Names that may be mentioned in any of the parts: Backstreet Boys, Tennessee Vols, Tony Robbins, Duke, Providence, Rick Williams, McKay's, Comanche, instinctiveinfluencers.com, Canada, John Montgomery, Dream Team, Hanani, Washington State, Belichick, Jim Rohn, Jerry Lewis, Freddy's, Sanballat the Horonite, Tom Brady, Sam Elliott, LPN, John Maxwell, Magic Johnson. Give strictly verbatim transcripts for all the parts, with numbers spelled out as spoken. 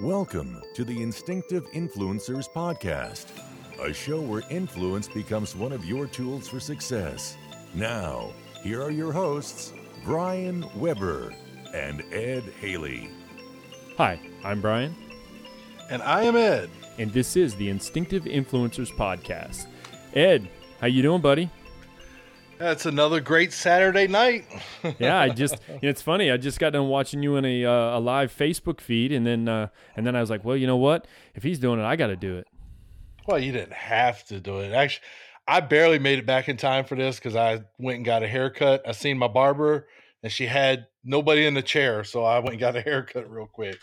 Welcome to the Instinctive Influencers Podcast, a show where influence becomes one of your tools for success. Now, here are your hosts, Brian Weber and Ed Haley. Hi, I'm Brian. And I am Ed. And this is the Instinctive Influencers Podcast. Ed, how you doing, buddy? That's another great Saturday night. Yeah, I just, you know, it's funny. I just got done watching you in a uh, a live Facebook feed, and then uh, and then I was like, well, you know what? If he's doing it, I got to do it. Well, you didn't have to do it. Actually, I barely made it back in time for this because I went and got a haircut. I seen my barber, and she had nobody in the chair, so I went and got a haircut real quick.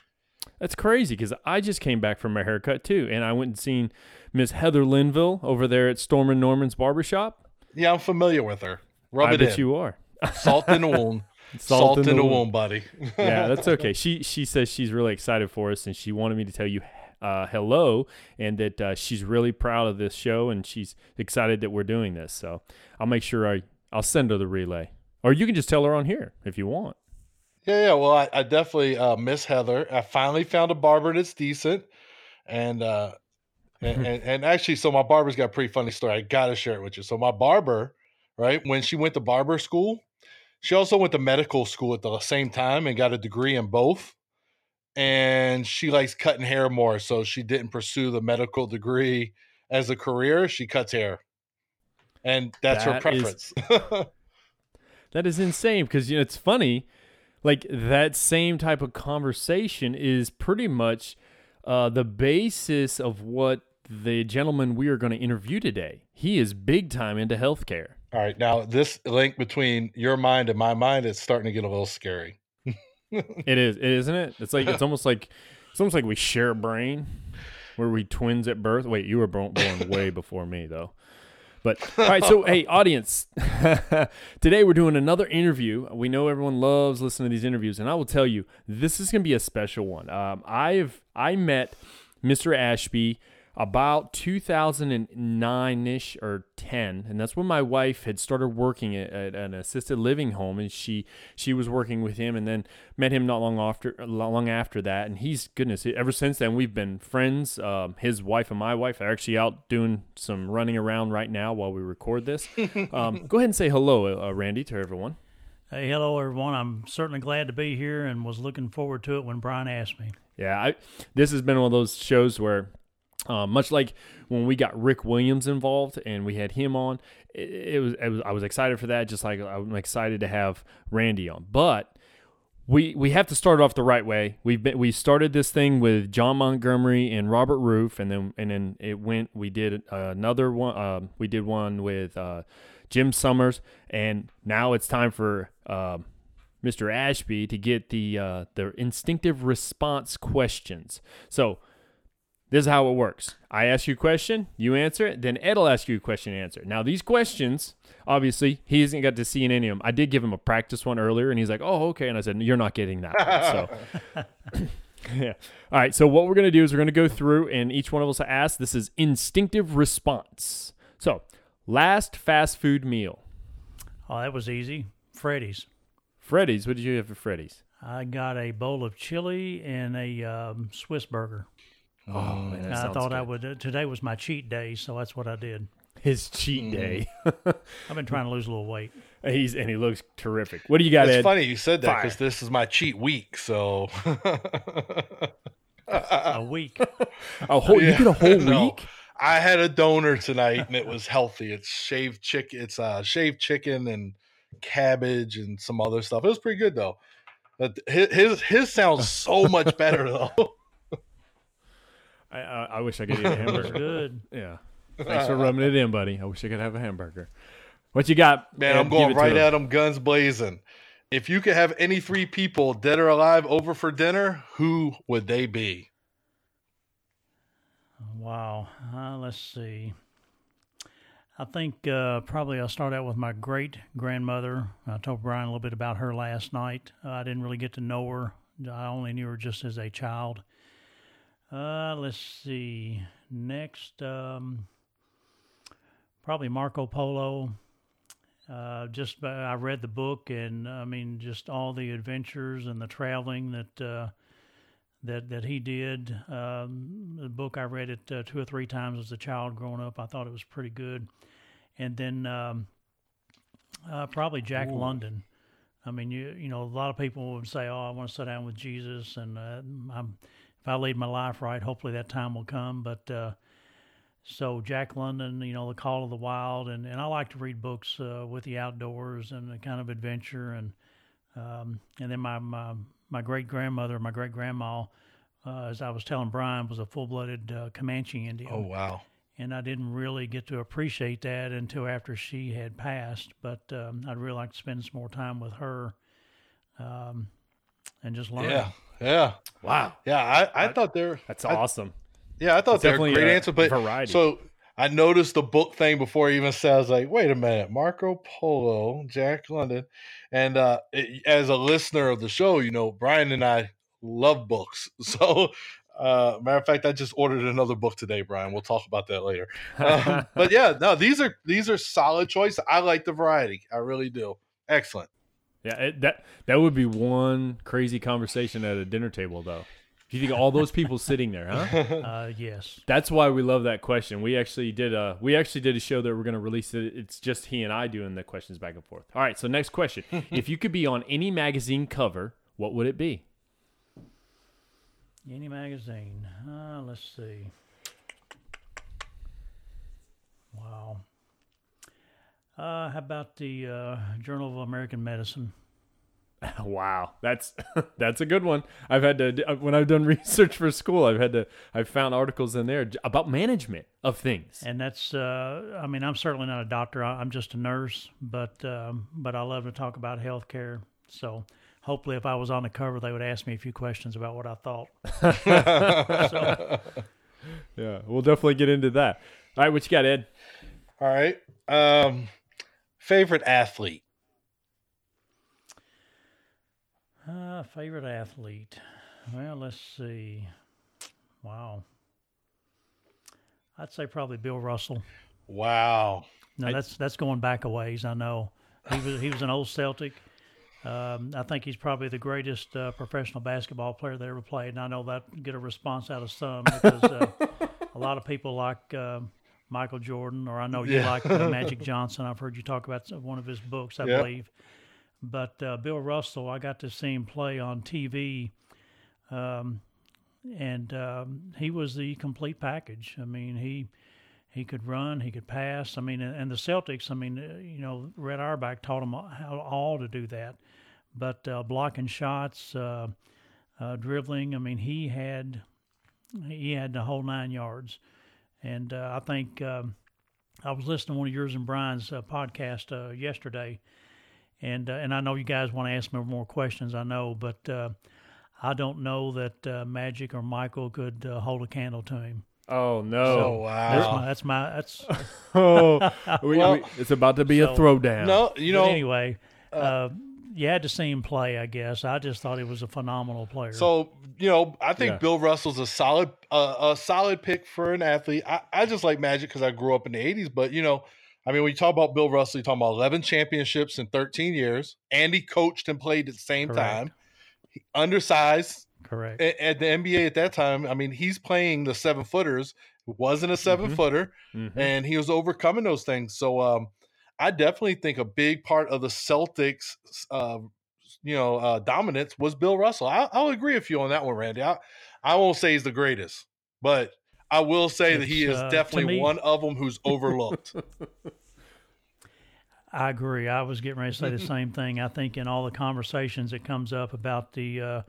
That's crazy because I just came back from my haircut too, and I went and seen Miss Heather Linville over there at Storm and Norman's Barbershop. Yeah, I'm familiar with her. Rub I it bet in. You are. Salt in the wound. Salt, Salt in the wound, buddy. Yeah, that's okay. She she says she's really excited for us, and she wanted me to tell you uh, hello, and that uh, she's really proud of this show, and she's excited that we're doing this. So I'll make sure I, I'll send her the relay. Or you can just tell her on here if you want. Yeah, yeah. Well, I, I definitely uh, miss Heather. I finally found a barber that's decent, and uh And, and, and actually, so my barber's got a pretty funny story. I got to share it with you. So my barber, right, when she went to barber school, she also went to medical school at the same time and got a degree in both. And she likes cutting hair more. So she didn't pursue the medical degree as a career. She cuts hair. And that's that her preference. Is, that is insane because, you know, it's funny. Like that same type of conversation is pretty much uh, the basis of what the gentleman we are going to interview today. He is big time into healthcare. All right. Now this link between your mind and my mind is starting to get a little scary. It is, isn't it? It's like, it's almost like, it's almost like we share a brain. Were we twins at birth? Wait, you were born way before me though. But all right. So, hey audience, today we're doing another interview. We know everyone loves listening to these interviews, and I will tell you, this is going to be a special one. Um, I've, I met Mister Ashby about two thousand nine-ish or ten, and that's when my wife had started working at, at an assisted living home, and she she was working with him, and then met him not long after long after that, and he's, goodness, ever since then, we've been friends. Um, his wife and my wife are actually out doing some running around right now while we record this. Um, go ahead and say hello, uh, Randy, to everyone. Hey, hello, everyone. I'm certainly glad to be here and was looking forward to it when Brian asked me. Yeah, I, this has been one of those shows where, Uh, much like when we got Rick Williams involved and we had him on, it, it, was, it was I was excited for that, just like I'm excited to have Randy on. But we we have to start off the right way. We've been, we started this thing with John Montgomery and Robert Roof, and then and then it went. We did another one. Uh, we did one with uh, Jim Summers, and now it's time for uh, Mister Ashby to get the uh, the instinctive response questions. So this is how it works. I ask you a question, you answer it, then Ed will ask you a question and answer. Now, these questions, obviously, he hasn't got to see in any of them. I did give him a practice one earlier, and he's like, oh, okay. And I said, you're not getting that one. So, yeah. All right, so what we're going to do is we're going to go through, and each one of us will ask. This is instinctive response. So, last fast food meal. Oh, that was easy. Freddy's. Freddy's. What did you have for Freddy's? I got a bowl of chili and a um, Swiss burger. Oh, man, that I thought good. I would. Uh, today was my cheat day, so that's what I did. His cheat day. I've been trying to lose a little weight. He's and he looks terrific. What do you got? It's Ed? Funny you said that because this is my cheat week. So a week, a whole yeah. you get a whole no, week. I had a donor tonight, and it was healthy. It's shaved chicken. It's uh, shaved chicken and cabbage and some other stuff. It was pretty good though. But his his, his sounds so much better though. I, I, I wish I could eat a hamburger. Good. Yeah. Thanks for rubbing it in, buddy. I wish I could have a hamburger. What you got? Man, man I'm going right at them, guns blazing. If you could have any three people, dead or alive, over for dinner, who would they be? Wow. Uh, let's see. I think uh, probably I'll start out with my great-grandmother. I told Brian a little bit about her last night. Uh, I didn't really get to know her. I only knew her just as a child. Uh, let's see. Next, um, probably Marco Polo. Uh, just uh, I read the book, and I mean, just all the adventures and the traveling that uh, that, that he did. Um, the book, I read it uh, two or three times as a child growing up. I thought it was pretty good. And then um, uh, probably Jack Ooh. London. I mean, you you know, a lot of people would say, oh, I want to sit down with Jesus, and uh, I'm, if I lead my life right, hopefully that time will come. But uh, so Jack London, you know, The Call of the Wild, and, and I like to read books uh, with the outdoors and the kind of adventure. And um, and then my, my, my great-grandmother, my great-grandma, uh, as I was telling Brian, was a full-blooded uh, Comanche Indian. Oh, wow. And I didn't really get to appreciate that until after she had passed. But um, I'd really like to spend some more time with her um, and just learn. Yeah, yeah. Wow. Yeah, I, I, I thought they're... That's I, awesome. Yeah, I thought it's they were a great a answer. But variety. So I noticed the book thing before it even said, I was like, wait a minute, Marco Polo, Jack London. And uh, it, as a listener of the show, you know, Brian and I love books. So... Uh, matter of fact, I just ordered another book today, Brian. We'll talk about that later. Um, but yeah, no, these are these are solid choices. I like the variety. I really do. Excellent. Yeah, it, that that would be one crazy conversation at a dinner table, though. If you think of all those people sitting there, huh? Uh, yes. That's why we love that question. We actually did a we actually did a show that we're going to release. It. It's just he and I doing the questions back and forth. All right. So next question: if you could be on any magazine cover, what would it be? Any magazine. Uh, let's see. Wow. Uh, how about the uh, Journal of American Medicine? Wow, that's that's a good one. I've had to when I've done research for school, I've had to I've found articles in there about management of things. And that's uh, I mean, I'm certainly not a doctor. I'm just a nurse, but um, but I love to talk about healthcare. So. Hopefully, if I was on the cover, they would ask me a few questions about what I thought. So. Yeah, we'll definitely get into that. All right, what you got, Ed? All right. Um, favorite athlete? Uh, favorite athlete? Well, let's see. Wow. I'd say probably Bill Russell. Wow. No, I, that's that's going back a ways, I know. He was he was an old Celtic. Um, I think he's probably the greatest uh, professional basketball player that ever played, and I know that get a response out of some because uh, a lot of people like uh, Michael Jordan, or I know you yeah. like uh, Magic Johnson. I've heard you talk about one of his books, I yep. believe. But uh, Bill Russell, I got to see him play on T V, um, and um, he was the complete package. I mean, he he could run, he could pass. I mean, and the Celtics, I mean, you know, Red Auerbach taught them how all to do that. But uh, blocking shots, uh, uh, dribbling. I mean, he had he had the whole nine yards. And uh, I think um, I was listening to one of yours and Brian's uh, podcast uh, yesterday, and uh, and I know you guys want to ask me more questions. I know, but uh, I don't know that uh, Magic or Michael could uh, hold a candle to him. Oh no! So, wow, that's my that's. My, that's oh, we, well, we, it's about to be so, a throwdown. No, you know. But anyway. Uh, uh, You had to see him play, I guess. I just thought he was a phenomenal player. So, you know, I think yeah. Bill Russell's a solid uh, a solid pick for an athlete. I, I just like Magic because I grew up in the eighties. But, you know, I mean, when you talk about Bill Russell, you're talking about eleven championships in thirteen years. And he coached and played at the same Correct. time. He undersized. Correct. At, at the N B A at that time, I mean, he's playing the seven-footers. It wasn't a seven-footer. Mm-hmm. Mm-hmm. And he was overcoming those things. So, um I definitely think a big part of the Celtics, uh, you know, uh, dominance was Bill Russell. I, I'll agree with you on that one, Randy. I, I won't say he's the greatest, but I will say it's, that he is uh, definitely me, one of them who's overlooked. I agree. I was getting ready to say the same thing. I think in all the conversations that comes up about the, uh,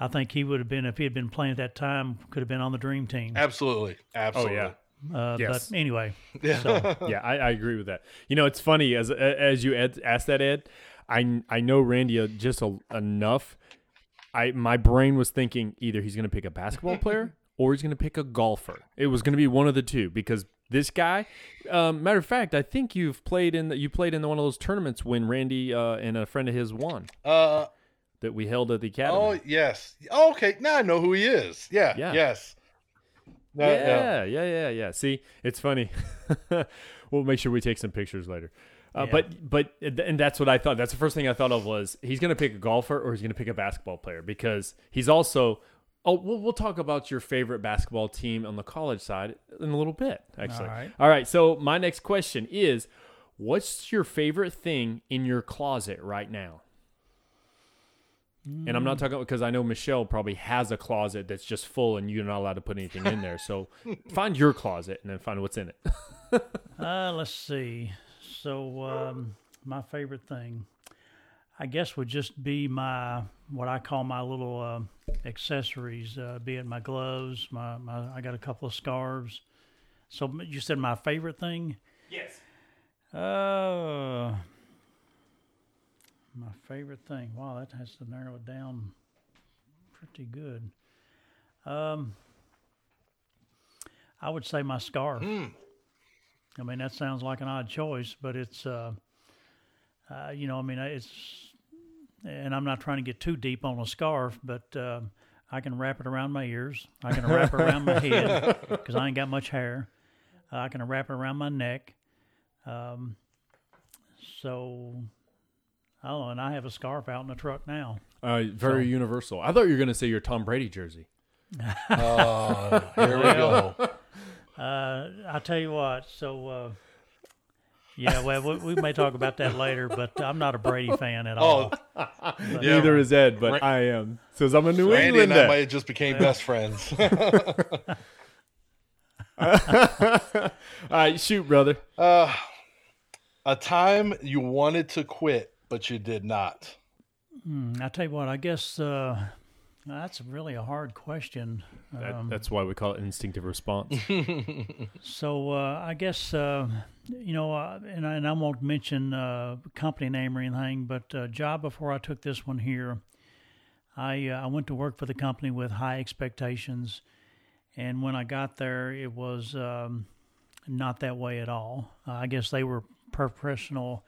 I think he would have been, if he had been playing at that time, could have been on the dream team. Absolutely. Absolutely. Oh, yeah. Uh, yes. But anyway, yeah, so. yeah I, I agree with that. You know, it's funny as as you ed, asked that, Ed. I I know Randy just a, enough. I my brain was thinking either he's going to pick a basketball player or he's going to pick a golfer. It was going to be one of the two because this guy. Um, matter of fact, I think you've played in the, you played in one of those tournaments when Randy uh, and a friend of his won. Uh, that we held at the academy. Oh yes. Oh, okay, now I know who he is. Yeah. yeah. Yes. No, yeah, no. yeah, yeah, yeah. See, it's funny. We'll make sure we take some pictures later. Uh, yeah. But, but, and that's what I thought. That's the first thing I thought of was he's going to pick a golfer or he's going to pick a basketball player because he's also Oh, we'll, we'll talk about your favorite basketball team on the college side in a little bit, actually. All right. All right. So my next question is, what's your favorite thing in your closet right now? Mm. And I'm not talking because I know Michelle probably has a closet that's just full and you're not allowed to put anything in there. So find your closet and then find what's in it. uh, let's see. So um, my favorite thing, I guess, would just be my, what I call my little uh, accessories, uh, be it my gloves, my, my I got a couple of scarves. So you said my favorite thing? Yes. Uh, my favorite thing. Wow, that has to narrow it down pretty good. Um, I would say my scarf. Mm. I mean, that sounds like an odd choice, but it's, uh, uh, you know, I mean, it's, and I'm not trying to get too deep on a scarf, but uh, I can wrap it around my ears. I can wrap it around my head because I ain't got much hair. Uh, I can wrap it around my neck. Um, so I don't know. And I have a scarf out in the truck now. Uh, very so. Universal. I thought you were going to say your Tom Brady jersey. Oh, here we go. Uh, I tell you what, so, uh, yeah, well, we, we may talk about that later, but I'm not a Brady fan at all. Oh, but, yeah. Neither is Ed, but Ra- I am. Says I'm a New Randy Englander. Randy and I might have just became best friends. All right, shoot, brother. Uh, a time you wanted to quit, but you did not. Hmm, I tell you what, I guess uh, that's really a hard question. That, um, that's why we call it an instinctive response. So uh, I guess, uh, you know, uh, and, I, and I won't mention uh, company name or anything, but uh, job before I took this one here, I uh, I went to work for the company with high expectations. And when I got there, it was um, not that way at all. Uh, I guess they were professional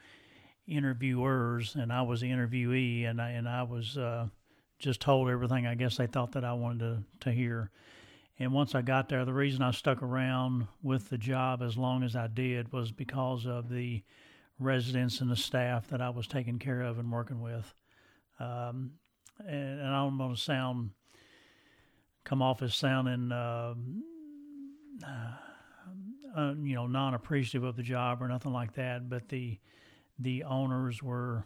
interviewers, and I was the interviewee, and I, and I was uh, just told everything I guess they thought that I wanted to, to hear. And once I got there, the reason I stuck around with the job as long as I did was because of the residents and the staff that I was taking care of and working with. Um, and, and I'm going to sound... come off as sounding, uh, uh, you know, non-appreciative of the job or nothing like that. But the the owners were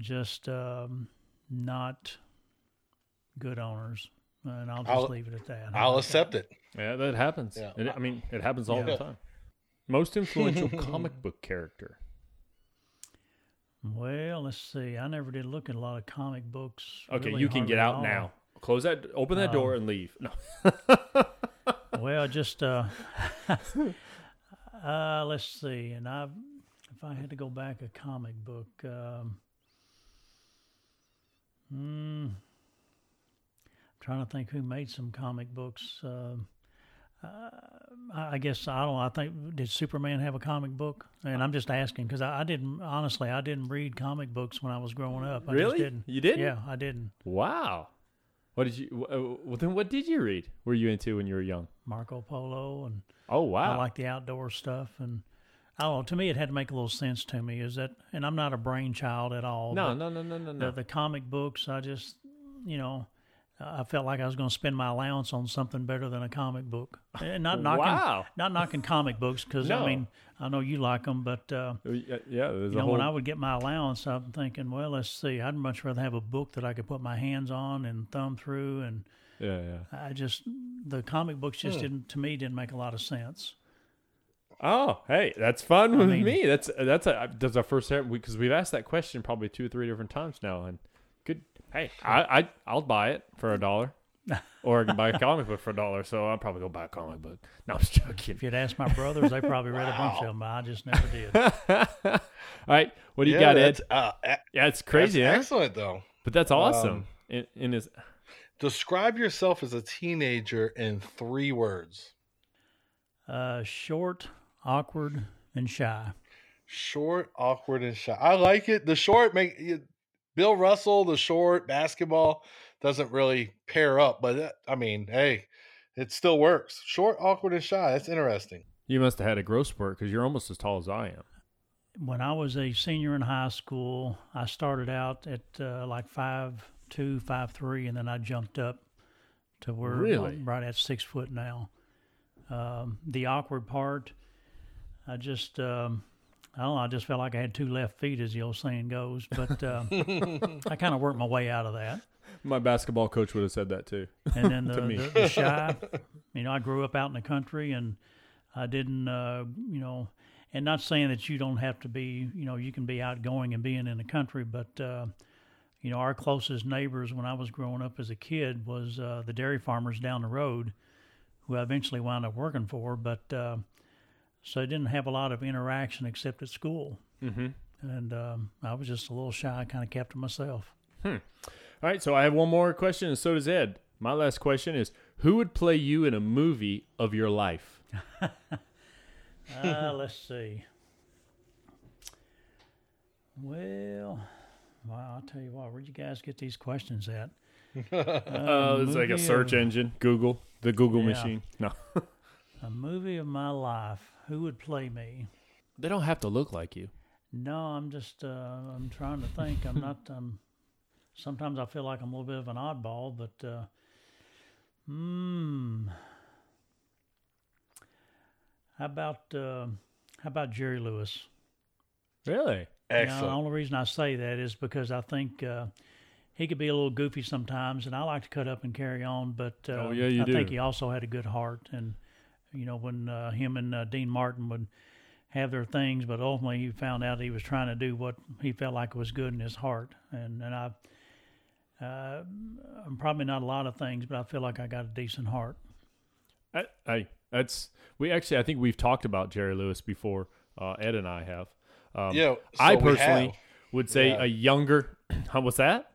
just um, not good owners, and I'll just I'll, leave it at that. I'll, I'll accept it. it. Yeah, that happens. Yeah. It, I mean, it happens all yeah. the time. Most influential comic book character. Well, let's see. I never did look at a lot of comic books. Okay, really you can get out now. Close that, open that um, door and leave. No. Well, just, uh, uh, let's see. And I, if I had to go back a comic book, um, mm, I'm trying to think who made some comic books. Uh, uh, I guess, I don't know. I think, did Superman have a comic book? And I'm just asking because I, I didn't, honestly, I didn't read comic books when I was growing up. I really? Just didn't. You didn't? Yeah, I didn't. Wow. What did you? Well, then, what did you read? Were you into when you were young? Marco Polo and oh wow, I like the outdoor stuff and I don't know. To me, it had to make a little sense to me. Is that? And I'm not a brain child at all. No, no, no, no, no, no. The, the comic books, I just, you know, I felt like I was going to spend my allowance on something better than a comic book. And not knocking, wow. not knocking comic books because no. I mean, I know you like them, but uh, yeah, you know, whole... when I would get my allowance, I'm thinking, well, let's see, I'd much rather have a book that I could put my hands on and thumb through, and yeah, yeah. I just the comic books just yeah. didn't to me didn't make a lot of sense. Oh, hey, that's fun I with mean, me. That's that's a that's our first because we've asked that question probably two or three different times now, and good. Hey, I, I, I'll buy it for a dollar. Or I can buy a comic book for a dollar, so I'll probably go buy a comic book. No, I'm just joking. If you'd asked my brothers, they probably read wow. a bunch of them, but I just never did. All right, what do you yeah, got, Ed? Uh, yeah, it's crazy, that's huh? excellent, though. But that's awesome. Um, in, in his... Describe yourself as a teenager in three words. Uh, short, awkward, and shy. Short, awkward, and shy. I like it. The short make... It, Bill Russell, the short basketball doesn't really pair up, but that, I mean, hey, it still works. Short, awkward, and shy. That's interesting. You must have had a growth spurt because you're almost as tall as I am. When I was a senior in high school, I started out at uh, like five two, five three, and then I jumped up to where really? I'm right at six foot now. Um, the awkward part, I just, um, I don't know, I just felt like I had two left feet, as the old saying goes, but um, I kind of worked my way out of that. My basketball coach would have said that too. And then the, to me. the, the shy, you know, I grew up out in the country, and I didn't, uh, you know, and not saying that you don't have to be, you know, you can be outgoing and being in the country, but, uh, you know, our closest neighbors when I was growing up as a kid was uh, the dairy farmers down the road, who I eventually wound up working for, but uh, so I didn't have a lot of interaction except at school. Mm-hmm. And um, I was just a little shy. I kind of kept to myself. Hmm. All right, so I have one more question, and so does Ed. My last question is, who would play you in a movie of your life? uh, let's see. Well, wow, I'll tell you what, where'd you guys get these questions at? Uh, it's like a search of, engine, Google, the Google yeah, machine. No. A movie of my life. Who would play me? They don't have to look like you. No, I'm just, uh, I'm trying to think. I'm not, um, sometimes I feel like I'm a little bit of an oddball, but, uh, hmm. How about, uh, how about Jerry Lewis? Really? Excellent. Now, the only reason I say that is because I think, uh, he could be a little goofy sometimes, and I like to cut up and carry on, but uh, oh, yeah, you I do. think he also had a good heart. And, you know, when uh, him and uh, Dean Martin would have their things, but ultimately he found out he was trying to do what he felt like was good in his heart. And, and I, uh, I'm probably not a lot of things, but I feel like I got a decent heart. I, I that's we actually, I think we've talked about Jerry Lewis before, uh, Ed and I have. Um, yeah, so I personally would say yeah. a younger, what's that?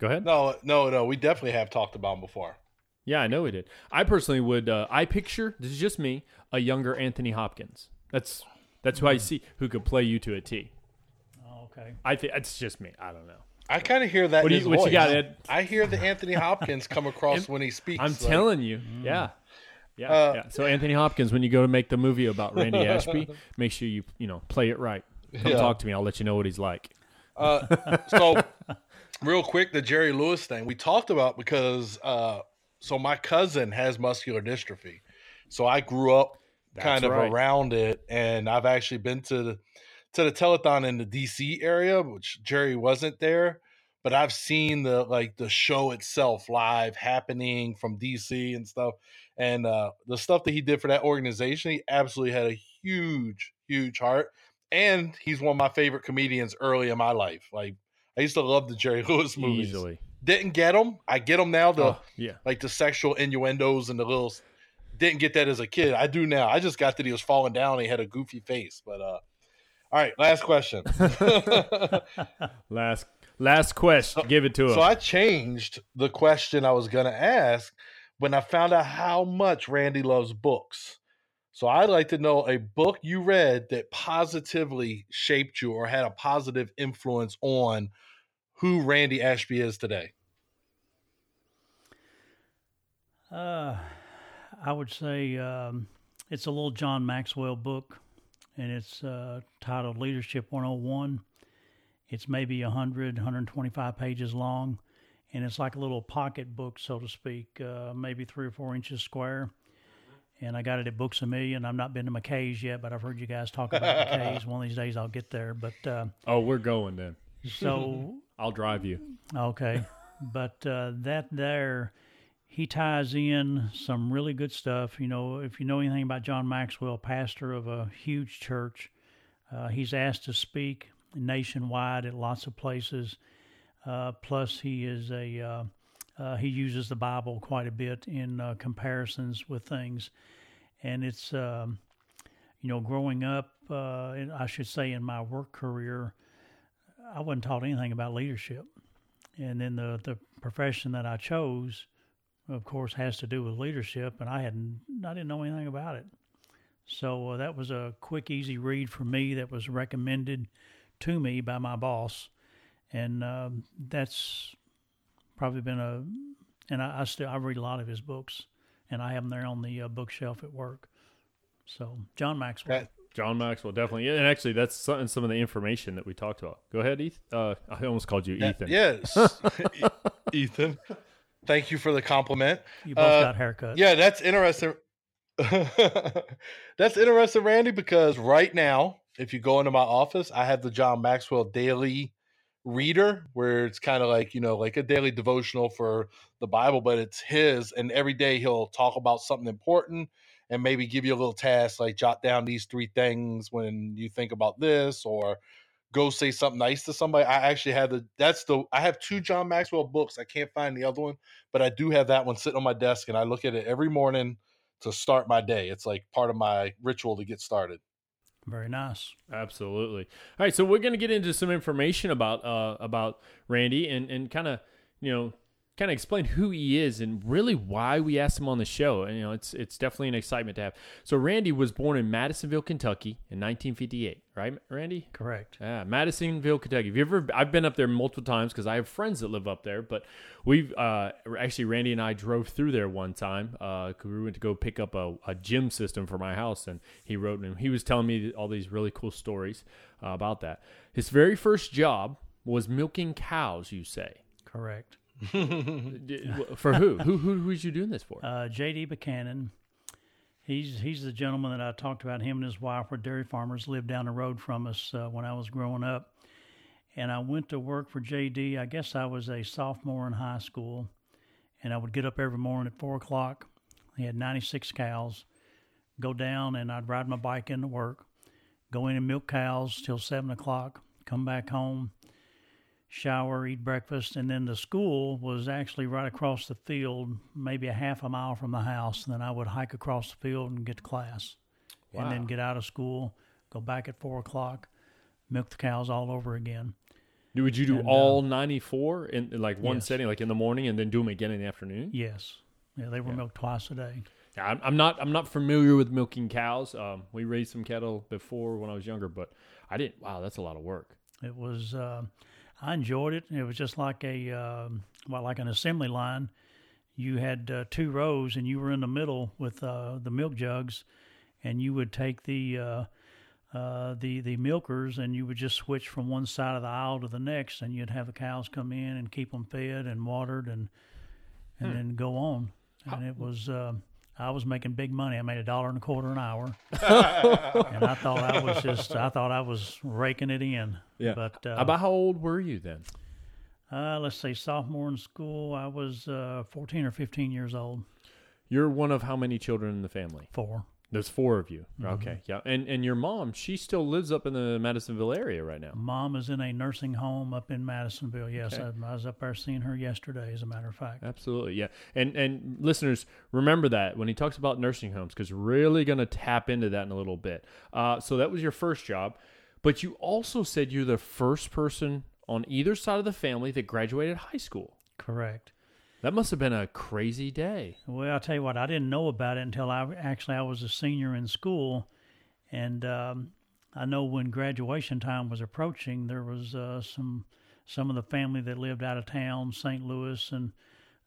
Go ahead. No, no, no. We definitely have talked about him before. Yeah, I know we did. I personally would. Uh, I picture, this is just me, a younger Anthony Hopkins. That's that's who mm. I see who could play you to a T. Oh, okay. I think that's just me. I don't know. I kind of hear that. What, in do you, his what voice. you got, Ed? I hear the Anthony Hopkins come across when he speaks. I'm like. telling you. Mm. Yeah. Yeah, uh, yeah. So Anthony Hopkins, when you go to make the movie about Randy Ashby, make sure you you know play it right. Come yeah. talk to me. I'll let you know what he's like. Uh, so. Real quick, the Jerry Lewis thing we talked about because uh, so my cousin has muscular dystrophy, so I grew up That's kind of right. around it, and I've actually been to the, to the telethon in the D C area, which Jerry wasn't there, but I've seen the like the show itself live happening from D C and stuff, and uh, the stuff that he did for that organization, he absolutely had a huge, huge heart, and he's one of my favorite comedians early in my life, like. I used to love the Jerry Lewis movies. Easily. Didn't get them. I get them now. The oh, yeah. like the sexual innuendos and the little. Didn't get that as a kid. I do now. I just got that he was falling down. And he had a goofy face, but uh, all right. Last question. last last question. So, give it to him. So I changed the question I was gonna ask when I found out how much Randy loves books. So I'd like to know a book you read that positively shaped you or had a positive influence on who Randy Ashby is today? Uh, I would say um, it's a little John Maxwell book, and it's uh, titled Leadership one oh one. It's maybe one hundred, one hundred twenty-five pages long, and it's like a little pocket book, so to speak, uh, maybe three or four inches square. And I got it at Books A Million. I've not been to McKay's yet, but I've heard you guys talk about McKay's. One of these days I'll get there. But uh, oh, we're going then. So I'll drive you. Okay. But uh, that there, he ties in some really good stuff. You know, if you know anything about John Maxwell, pastor of a huge church, uh, he's asked to speak nationwide at lots of places. Uh, plus, he is a... Uh, Uh, he uses the Bible quite a bit in uh, comparisons with things. And it's, um, you know, growing up, uh, in, I should say in my work career, I wasn't taught anything about leadership. And then the, the profession that I chose, of course, has to do with leadership, and I hadn't, I didn't know anything about it. So uh, that was a quick, easy read for me that was recommended to me by my boss. And um, that's... probably been a, and I, I still I read a lot of his books, and I have them there on the uh, bookshelf at work. So John Maxwell, that, John Maxwell, definitely, yeah, and actually that's some, some of the information that we talked about. Go ahead, Ethan. Uh, I almost called you Ethan. That, yes, Ethan. Thank you for the compliment. You both uh, got haircuts. Yeah, that's interesting. That's interesting, Randy, because right now, if you go into my office, I have the John Maxwell Daily Reader, where it's kind of like, you know, like a daily devotional for the Bible, but it's his. And every day he'll talk about something important and maybe give you a little task, like jot down these three things when you think about this, or go say something nice to somebody. I actually have the, that's the, I have two John Maxwell books. I can't find the other one, but I do have that one sitting on my desk, and I look at it every morning to start my day. It's like part of my ritual to get started. Very nice. Absolutely. All right. So we're going to get into some information about, uh, about Randy and, and kind of, you know, kind of explain who he is and really why we asked him on the show. And, you know, it's, it's definitely an excitement to have. So Randy was born in Madisonville, Kentucky in nineteen fifty-eight, right, Randy? Correct. Yeah. Madisonville, Kentucky. Have you ever, I've been up there multiple times because I have friends that live up there, but we've, uh, actually Randy and I drove through there one time. Uh, we went to go pick up a, a gym system for my house, and he wrote and he was telling me all these really cool stories uh, about that. His very first job was milking cows, you say? Correct. For who? Who who who's you doing this for? Uh, J D Buchanan. He's he's the gentleman that I talked about. Him and his wife were dairy farmers, lived down the road from us uh, when I was growing up. And I went to work for J D. I guess I was a sophomore in high school. And I would get up every morning at four o'clock. He had ninety-six cows. Go down, and I'd ride my bike into work. Go in and milk cows till seven o'clock. Come back home. Shower, eat breakfast, and then the school was actually right across the field, maybe a half a mile from the house, and then I would hike across the field and get to class. Wow. And then get out of school, go back at four o'clock, milk the cows all over again. Would you do and, all uh, ninety-four in like one yes. setting, like in the morning, and then do them again in the afternoon? Yes. Yeah, they were yeah. milked twice a day. Now, I'm not I'm not familiar with milking cows. Um, we raised some cattle before when I was younger, but I didn't. Wow, that's a lot of work. It was... Uh, I enjoyed it. It was just like a, uh, well, like an assembly line. You had uh, two rows, and you were in the middle with uh, the milk jugs, and you would take the uh, uh, the the milkers, and you would just switch from one side of the aisle to the next, and you'd have the cows come in and keep them fed and watered, and and hmm. then go on. And it was. Uh, I was making big money. I made a dollar and a quarter an hour, and I thought I was just—I thought I was raking it in. Yeah. But uh, about how old were you then? Uh, let's say sophomore in school. I was uh, fourteen or fifteen years old. You're one of how many children in the family? Four. There's four of you. Mm-hmm. Okay. Yeah. And and your mom, she still lives up in the Madisonville area right now. Mom is in a nursing home up in Madisonville. Yes. Okay. I, I was up there seeing her yesterday, as a matter of fact. Absolutely. Yeah. And and listeners, remember that when he talks about nursing homes, because we're really going to tap into that in a little bit. Uh, so that was your first job. But you also said you're the first person on either side of the family that graduated high school. Correct. That must have been a crazy day. Well, I'll tell you what, I didn't know about it until I actually I was a senior in school. And um, I know when graduation time was approaching, there was uh, some some of the family that lived out of town, Saint Louis, and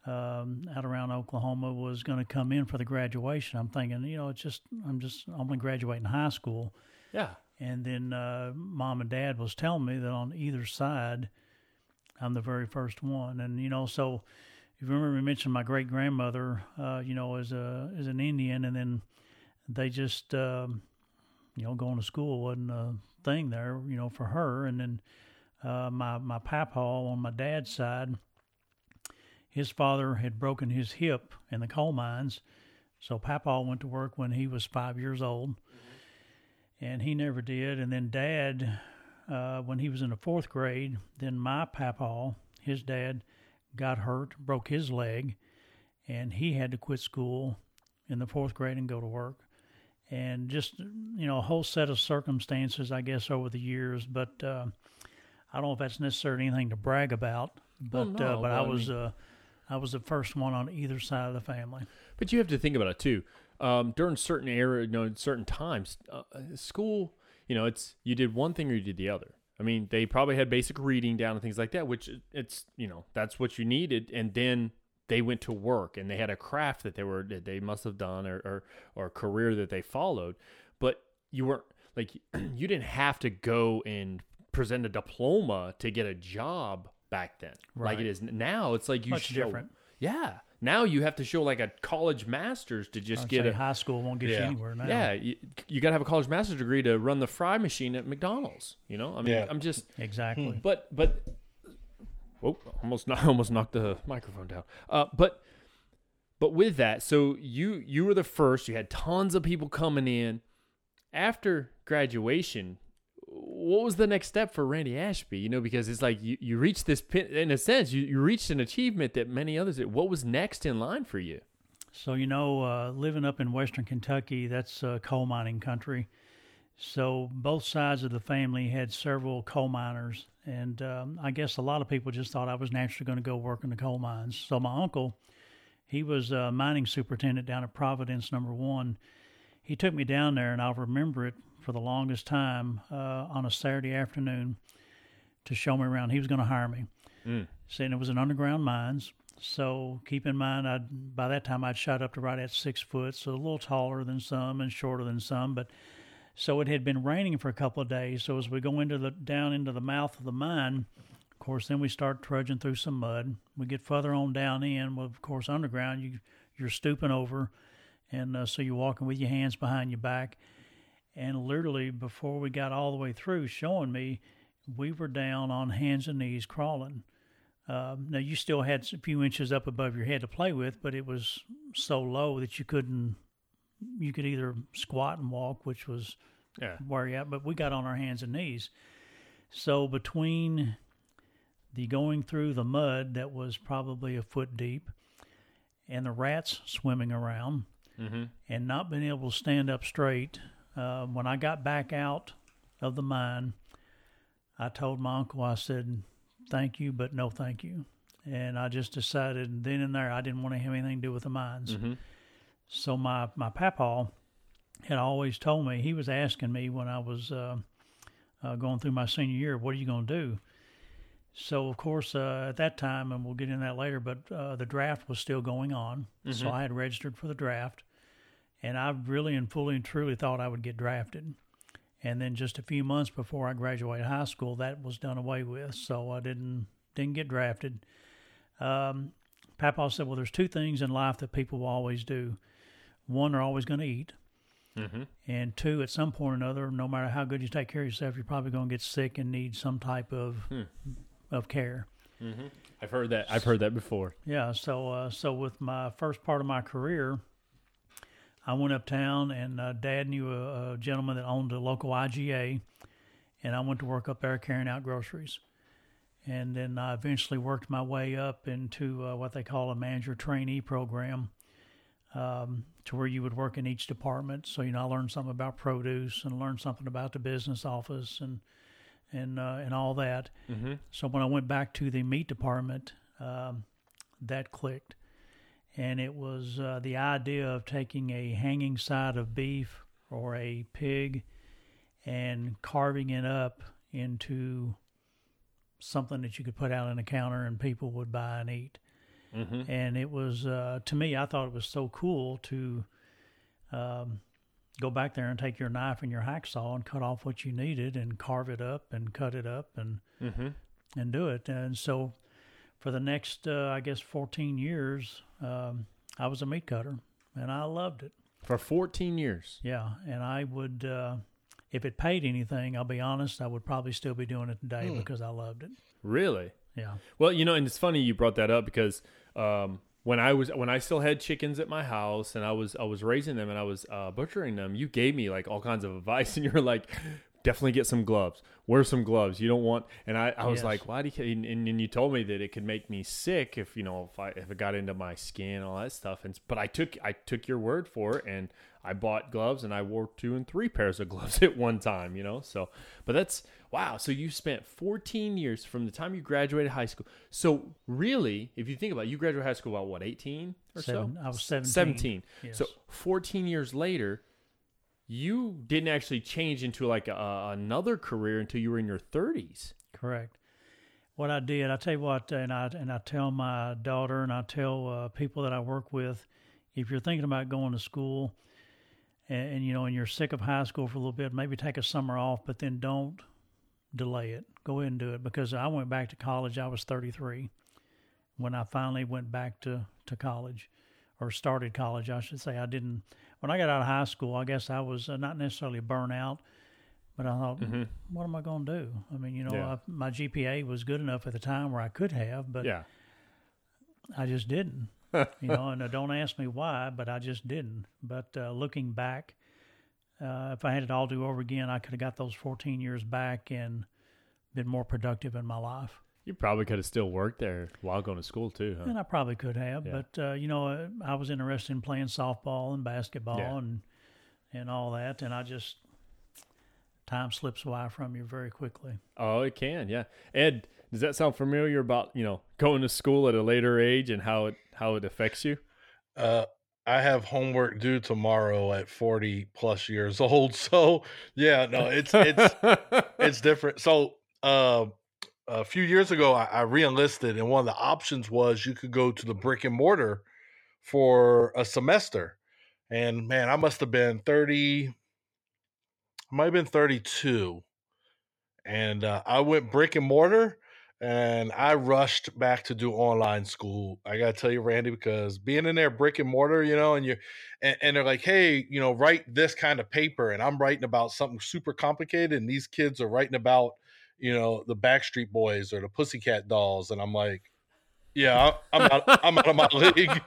um, out around Oklahoma was going to come in for the graduation. I'm thinking, you know, it's just, I'm just, I'm going to graduate in high school. Yeah. And then uh, mom and dad was telling me that on either side, I'm the very first one. And, you know, so... You remember we mentioned my great grandmother, uh, you know, as a as an Indian, and then they just, um, you know, going to school wasn't a thing there, you know, for her. And then uh, my my papaw on my dad's side, his father had broken his hip in the coal mines, so papaw went to work when he was five years old, and he never did. And then dad, uh, when he was in the fourth grade, then my papaw, his dad, got hurt, broke his leg, and he had to quit school in the fourth grade and go to work. And just, you know, a whole set of circumstances, I guess, over the years. But uh, I don't know if that's necessarily anything to brag about, but well, no, uh, but well, I was I mean, uh, I was the first one on either side of the family. But you have to think about it, too. Um, during certain era, you know, certain times, uh, school, you know, it's you did one thing or you did the other. I mean, they probably had basic reading down and things like that, which it's, you know, that's what you needed. And then they went to work and they had a craft that they were, that they must have done or, or, or a career that they followed, but you weren't like, you didn't have to go and present a diploma to get a job back then. Right. Like it is now. It's like you Much show, different. Yeah. Now you have to show like a college master's to just I'd get a high school won't get yeah. you anywhere now. Yeah, you, you got to have a college master's degree to run the fry machine at McDonald's. You know, I mean, yeah. I'm just exactly. But but, oh, almost not almost knocked the microphone down. Uh, but but with that, so you you were the first. You had tons of people coming in after graduation. What was the next step for Randy Ashby? You know, because it's like you, you reached this, in a sense, you, you reached an achievement that many others did. What was next in line for you? So, you know, uh, living up in Western Kentucky, that's uh, coal mining country. So both sides of the family had several coal miners. And um, I guess a lot of people just thought I was naturally going to go work in the coal mines. So my uncle, he was a mining superintendent down at Providence, number one. He took me down there, and I'll remember it for the longest time, uh, on a Saturday afternoon to show me around. He was going to hire me. Mm. Saying it was an underground mines. So keep in mind, I'd, by that time I'd shot up to right at six foot. So a little taller than some and shorter than some, but so it had been raining for a couple of days. So as we go into the, down into the mouth of the mine, of course, then we start trudging through some mud. We get further on down in, well, of course, underground, you, you're stooping over. And uh, so you're walking with your hands behind your back. And literally, before we got all the way through showing me, we were down on hands and knees crawling. Um, now, you still had a few inches up above your head to play with, but it was so low that you couldn't, you could either squat and walk, which was yeah. where you at, but we got on our hands and knees. So between the going through the mud that was probably a foot deep and the rats swimming around mm-hmm. and not being able to stand up straight, Uh, when I got back out of the mine, I told my uncle, I said, thank you, but no thank you. And I just decided then and there I didn't want to have anything to do with the mines. Mm-hmm. So my, my papaw had always told me, he was asking me when I was uh, uh, going through my senior year, what are you going to do? So, of course, uh, at that time, and we'll get into that later, but uh, the draft was still going on. Mm-hmm. So I had registered for the draft. And I really and fully and truly thought I would get drafted. And then just a few months before I graduated high school, that was done away with. So I didn't didn't get drafted. Um, Papa said, well, there's two things in life that people will always do. One, they're always going to eat. Mm-hmm. And two, at some point or another, no matter how good you take care of yourself, you're probably going to get sick and need some type of hmm. of care. Mm-hmm. I've heard that. I've heard that before. Yeah. So uh, so with my first part of my career, I went uptown, and uh, Dad knew a, a gentleman that owned a local I G A, and I went to work up there carrying out groceries. And then I eventually worked my way up into uh, what they call a manager trainee program, um, to where you would work in each department. So, you know, I learned something about produce and learned something about the business office and and uh, and all that. Mm-hmm. So when I went back to the meat department, um, that clicked. And it was uh, the idea of taking a hanging side of beef or a pig and carving it up into something that you could put out on a counter and people would buy and eat. Mm-hmm. And it was, uh, to me, I thought it was so cool to um, go back there and take your knife and your hacksaw and cut off what you needed and carve it up and cut it up and mm-hmm. and do it. And so for the next, uh, I guess, fourteen years... Um, I was a meat cutter, and I loved it. For fourteen years? Yeah, and I would, uh, if it paid anything, I'll be honest, I would probably still be doing it today mm. because I loved it. Really? Yeah. Well, you know, and it's funny you brought that up because um, when I was when I still had chickens at my house and I was I was raising them and I was uh, butchering them, you gave me like all kinds of advice, and you were like, definitely get some gloves. Wear some gloves. You don't want, and I, I was yes. like, why do you, and, and you told me that it could make me sick if, you know, if I, if it got into my skin and all that stuff. And, but I took, I took your word for it, and I bought gloves, and I wore two and three pairs of gloves at one time, you know? So, but that's, wow. So you spent fourteen years from the time you graduated high school. So really, if you think about it, you graduated high school about what, eighteen or Seven, so? I was seventeen. seventeen. Yes. So fourteen years later, you didn't actually change into like a, another career until you were in your thirties. Correct. What I did, I tell you what, and I and I tell my daughter and I tell uh, people that I work with, if you're thinking about going to school, and, and you know, and you're sick of high school for a little bit, maybe take a summer off, but then don't delay it. Go ahead and do it, because I went back to college. I was thirty-three when I finally went back to, to college, or started college, I should say. I didn't, when I got out of high school, I guess I was not necessarily burnt out, but I thought, mm-hmm. what am I going to do? I mean, you know, yeah. I, my G P A was good enough at the time where I could have, but yeah. I just didn't, you know, and don't ask me why, but I just didn't. But uh, looking back, uh, if I had it all to do over again, I could have got those fourteen years back and been more productive in my life. You probably could have still worked there while going to school too, huh? And I probably could have, yeah. but uh, you know, I was interested in playing softball and basketball yeah. and and all that, and I just time slips away from you very quickly. Oh, it can, yeah. Ed, does that sound familiar about, you know, going to school at a later age and how it how it affects you? Uh, I have homework due tomorrow at forty plus years old, so yeah, no, it's it's it's different. So. Uh, A few years ago, I, I re-enlisted, and one of the options was you could go to the brick and mortar for a semester. And man, I must have been thirty, I might have been thirty-two. And uh, I went brick and mortar, and I rushed back to do online school. I got to tell you, Randy, because being in there brick and mortar, you know, and you and, and they're like, hey, you know, write this kind of paper. And I'm writing about something super complicated, and these kids are writing about, you know, the Backstreet Boys or the Pussycat Dolls. And I'm like, yeah, I'm out, I'm out of my league.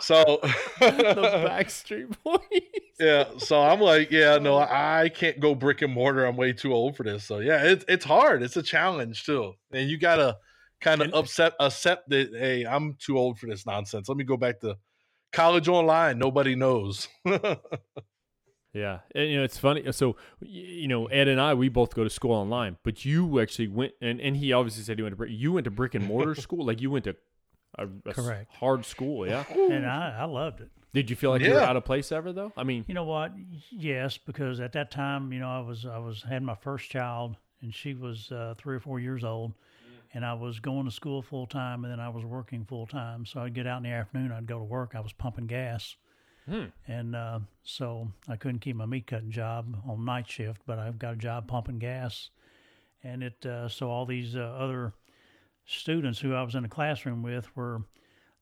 So the Backstreet Boys. Yeah. So I'm like, yeah, no, I can't go brick and mortar. I'm way too old for this. So yeah, it's, it's hard. It's a challenge too. And you got to kind of upset, accept that, hey, I'm too old for this nonsense. Let me go back to college online. Nobody knows. Yeah. And, you know, it's funny. So, you know, Ed and I, we both go to school online, but you actually went, and, and he obviously said he went to, you went to brick and mortar school. Like you went to a, a Correct. hard school. Yeah. And I, I loved it. Did you feel like yeah. you were out of place ever though? I mean, you know what? Yes. Because at that time, you know, I was, I was, had my first child, and she was uh, three or four years old, and I was going to school full time, and then I was working full time. So I'd get out in the afternoon, I'd go to work. I was pumping gas. Hmm. And uh, so I couldn't keep my meat cutting job on night shift, but I've got a job pumping gas. And it uh, so all these uh, other students who I was in the classroom with were,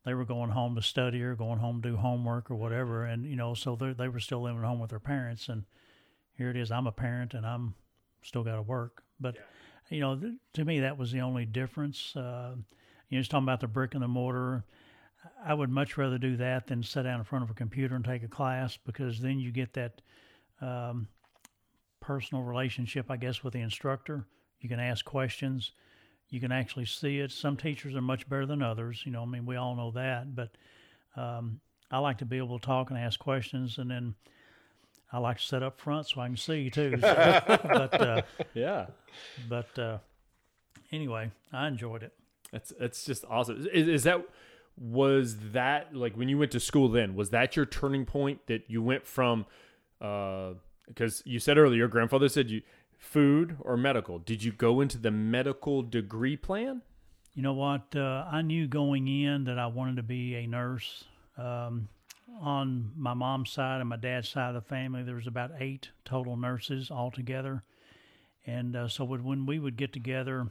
they were going home to study or going home to do homework or whatever. And, you know, so they were still living at home with their parents. And here it is, I'm a parent and I'm still got to work. But, yeah. you know, th- to me, that was the only difference. Uh, you know, just talking about the brick and the mortar. I would much rather do that than sit down in front of a computer and take a class, because then you get that um, personal relationship, I guess, with the instructor. You can ask questions. You can actually see it. Some teachers are much better than others. You know, I mean, we all know that. But um, I like to be able to talk and ask questions, and then I like to sit up front so I can see, too. So, but, uh, yeah. But uh, anyway, I enjoyed it. That's, that's just awesome. Is, is that... Was that, like, when you went to school then, was that your turning point that you went from, uh, because you said earlier, your grandfather said you food or medical. Did you go into the medical degree plan? You know what? Uh, I knew going in that I wanted to be a nurse. Um, on my mom's side and my dad's side of the family, there was about eight total nurses altogether. And uh, so when we would get together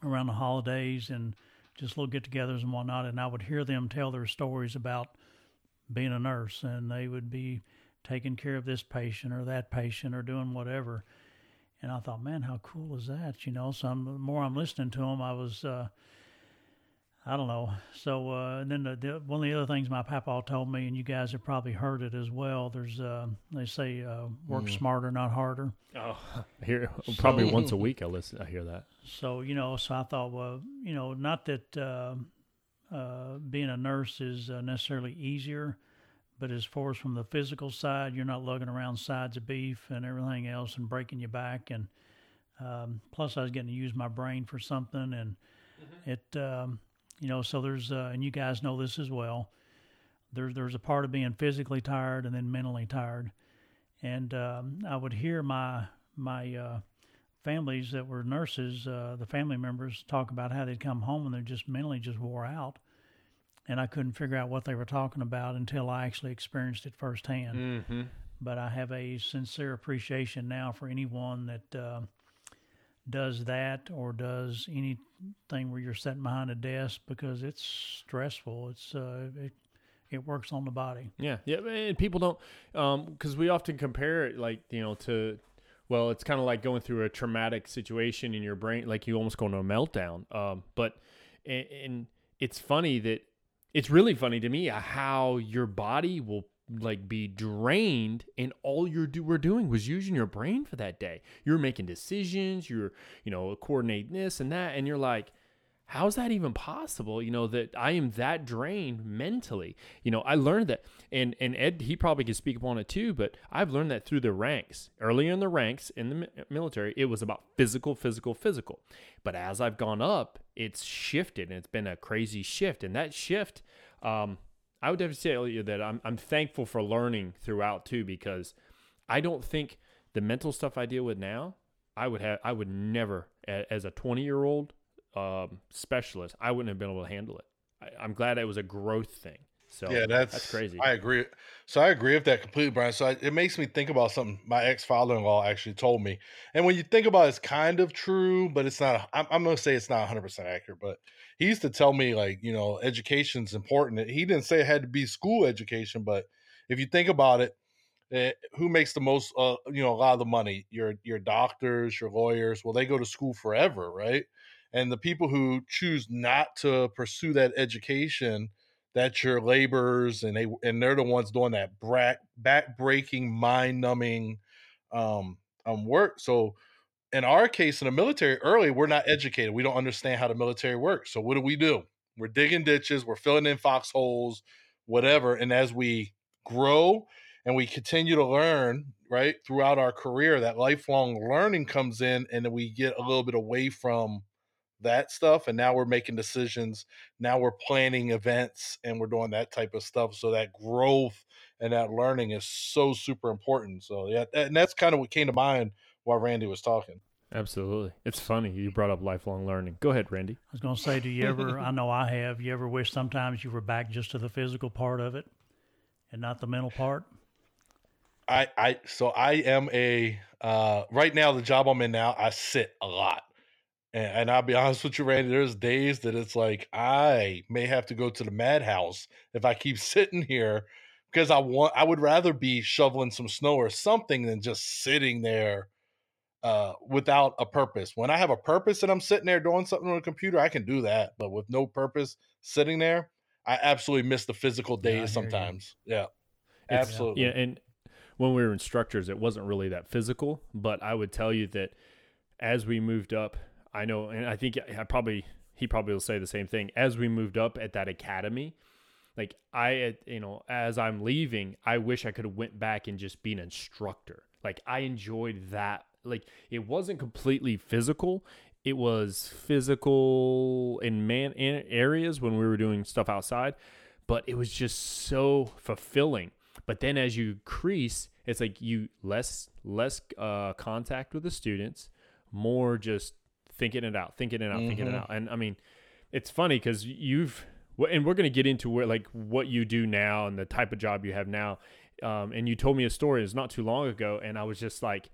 around the holidays and just little get-togethers and whatnot, and I would hear them tell their stories about being a nurse, and they would be taking care of this patient or that patient or doing whatever. And I thought, man, how cool is that, you know? So I'm, the more I'm listening to them, I was, uh, I don't know. So uh, and then the, the, one of the other things my papa told me, and you guys have probably heard it as well, there's, uh, they say, uh, work mm. smarter, not harder. Oh, here probably so, once a week I listen, I hear that. So, you know, so I thought, well, you know, not that uh, uh, being a nurse is uh, necessarily easier, but as far as from the physical side, you're not lugging around sides of beef and everything else and breaking your back. And um, plus I was getting to use my brain for something. And mm-hmm. it, um, you know, so there's, uh, and you guys know this as well, there, there's a part of being physically tired and then mentally tired. And um, I would hear my, my, uh, families that were nurses, uh, the family members talk about how they'd come home and they're just mentally just wore out. And I couldn't figure out what they were talking about until I actually experienced it firsthand. Mm-hmm. But I have a sincere appreciation now for anyone that uh, does that or does anything where you're sitting behind a desk, because it's stressful. It's uh, it, it works on the body. Yeah, yeah, and people don't um, because we often compare it, like, you know, to, well, it's kind of like going through a traumatic situation in your brain, like you almost go into a meltdown. Um, but and, and it's funny that it's really funny to me how your body will, like, be drained, and all you do were doing was using your brain for that day. You're making decisions, you're, you know, coordinating this and that, and you're like, how's that even possible? You know, that I am that drained mentally. You know, I learned that, and and Ed, he probably could speak upon it too, but I've learned that through the ranks. Earlier in the ranks in the military, it was about physical, physical, physical. But as I've gone up, it's shifted, and it's been a crazy shift. And that shift, um, I would definitely tell you that I'm I'm thankful for learning throughout too, because I don't think the mental stuff I deal with now, I would have, I would never, as a twenty-year-old, Um, specialist, I wouldn't have been able to handle it. I, I'm glad it was a growth thing. So yeah, that's, that's crazy. I agree. So I agree with that completely, Brian. So I, it makes me think about something my ex father-in-law actually told me. And when you think about it, it's kind of true, but it's not, I'm, I'm going to say it's not one hundred percent accurate, but he used to tell me, like, you know, education's important. He didn't say it had to be school education, but if you think about it, it who makes the most, uh, you know, a lot of the money? Your, your doctors, your lawyers, well, they go to school forever, right? And the people who choose not to pursue that education, that's your laborers, and they and they're the ones doing that back back-breaking, mind-numbing um, um, work. So in our case, in the military, early, we're not educated. We don't understand how the military works. So what do we do? We're digging ditches. We're filling in foxholes, whatever. And as we grow and we continue to learn, right, throughout our career, that lifelong learning comes in, and then we get a little bit away from that stuff, and now we're making decisions, now we're planning events, and we're doing that type of stuff. So that growth and that learning is so super important. So yeah, and that's kind of what came to mind while Randy was talking. Absolutely. It's funny you brought up lifelong learning. Go ahead, Randy. I was going to say, do you ever I know I have you ever wish sometimes you were back just to the physical part of it and not the mental part? I I so I am a uh right now, the job I'm in now, I sit a lot. And, and I'll be honest with you, Randy, there's days that it's like, I may have to go to the madhouse if I keep sitting here, because I want, I would rather be shoveling some snow or something than just sitting there uh, without a purpose. When I have a purpose and I'm sitting there doing something on a computer, I can do that. But with no purpose sitting there, I absolutely miss the physical days yeah, sometimes. You. Yeah, it's, absolutely. Yeah. And when we were instructors, it wasn't really that physical, but I would tell you that as we moved up, I know, and I think I probably he probably will say the same thing. As we moved up at that academy, like I, you know, as I'm leaving, I wish I could have went back and just been an instructor. Like I enjoyed that. Like it wasn't completely physical; it was physical in man in areas when we were doing stuff outside, but it was just so fulfilling. But then as you crease, it's like you less less uh, contact with the students, more just thinking it out, thinking it out, mm-hmm. thinking it out. And I mean, it's funny because you've, and we're going to get into where, like what you do now and the type of job you have now. Um, and you told me a story, it's not too long ago. And I was just like,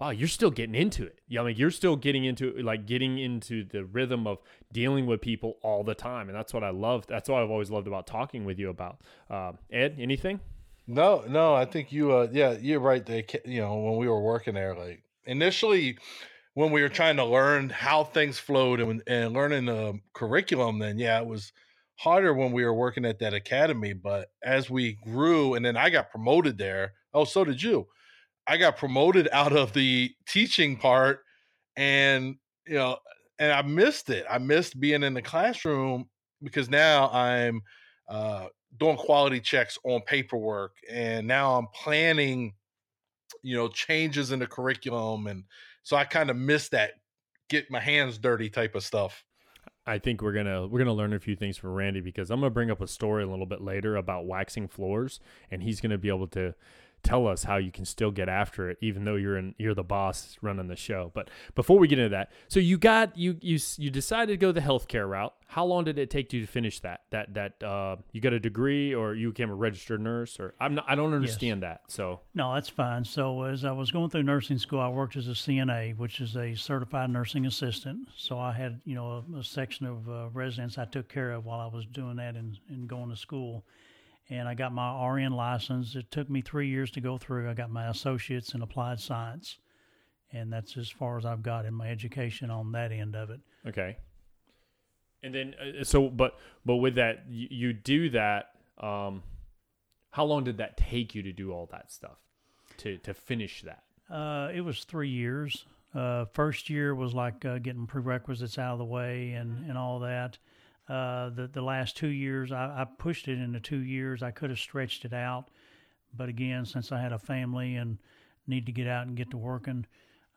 wow, you're still getting into it. Yeah. I mean, you're still getting into like getting into the rhythm of dealing with people all the time. And that's what I love. That's what I've always loved about talking with you about. Um, Ed, anything? No, no, I think you, uh, yeah, you're right. They, you know, when we were working there, like initially, when we were trying to learn how things flowed and, and learning the curriculum, then yeah, it was harder when we were working at that academy. But as we grew, and then I got promoted there. Oh, so did you. I got promoted out of the teaching part, and, you know, and I missed it. I missed being in the classroom because now I'm uh, doing quality checks on paperwork, and now I'm planning, you know, changes in the curriculum. And so I kind of miss that get my hands dirty type of stuff. I think we're going to, we're going to learn a few things from Randy, because I'm going to bring up a story a little bit later about waxing floors, and he's going to be able to tell us how you can still get after it, even though you're in, you're the boss running the show. But before we get into that, so you got, you, you, you decided to go the healthcare route. How long did it take you to finish that, that, that, uh, you got a degree or you became a registered nurse or I'm not, I don't understand yes. that. So no, that's fine. So as I was going through nursing school, I worked as a C N A, which is a certified nursing assistant. So I had, you know, a, a section of uh, residents I took care of while I was doing that and, and going to school. And I got my R N license. It took me three years to go through. I got my associates in applied science, and that's as far as I've got in my education on that end of it. Okay. And then, uh, so, but, but with that, you, you do that. Um, how long did that take you to do all that stuff to, to finish that? Uh, it was three years. Uh, first year was like uh, getting prerequisites out of the way and, and all that. Uh, the, the last two years, I, I pushed it into two years. I could have stretched it out. But again, since I had a family and need to get out and get to working,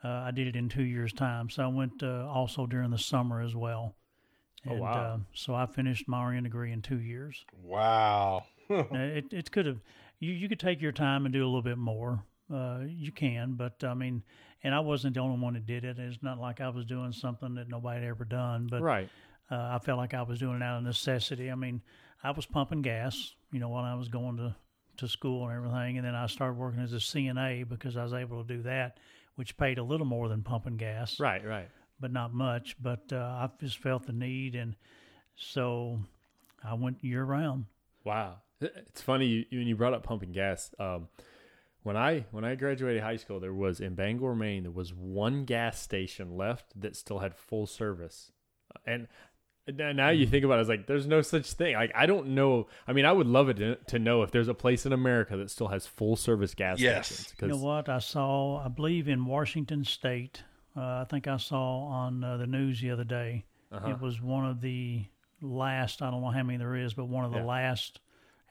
uh, I did it in two years' time. So I went uh, also during the summer as well. And, oh, wow. Uh, so I finished my R N degree in two years. Wow. it it could have, you, you could take your time and do a little bit more. Uh, you can, but I mean, and I wasn't the only one that did it. It's not like I was doing something that nobody had ever done. But right. Uh, I felt like I was doing it out of necessity. I mean, I was pumping gas, you know, while I was going to, to school and everything. And then I started working as a C N A because I was able to do that, which paid a little more than pumping gas. Right, right. But not much. But uh, I just felt the need. And so I went year round. Wow. It's funny you, when you brought up pumping gas. Um, when I when I graduated high school, there was in Bangor, Maine, there was one gas station left that still had full service. And now you think about it, it's like, there's no such thing. Like, I don't know. I mean, I would love it to, to know if there's a place in America that still has full service gas yes. stations. You know what? I saw, I believe in Washington State, uh, I think I saw on uh, the news the other day, uh-huh. it was one of the last, I don't know how many there is, but one of the yeah. last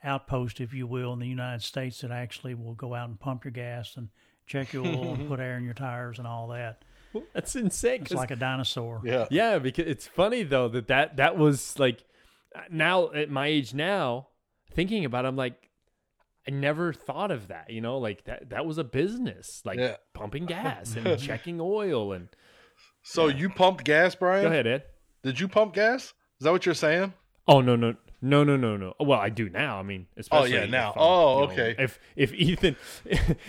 outposts, if you will, in the United States that actually will go out and pump your gas and check your oil and put air in your tires and all that. Well, that's insane. It's like a dinosaur. Yeah. Yeah. Because it's funny though, that that, that was like now at my age now thinking about it, I'm like, I never thought of that, you know, like that, that was a business, like yeah. pumping gas and checking oil. And so yeah. you pumped gas, Brian? Go ahead, Ed. Did you pump gas? Is that what you're saying? Oh, no, no. No, no, no, no. Well, I do now. I mean, especially oh yeah, now. Oh, okay. Know, if if Ethan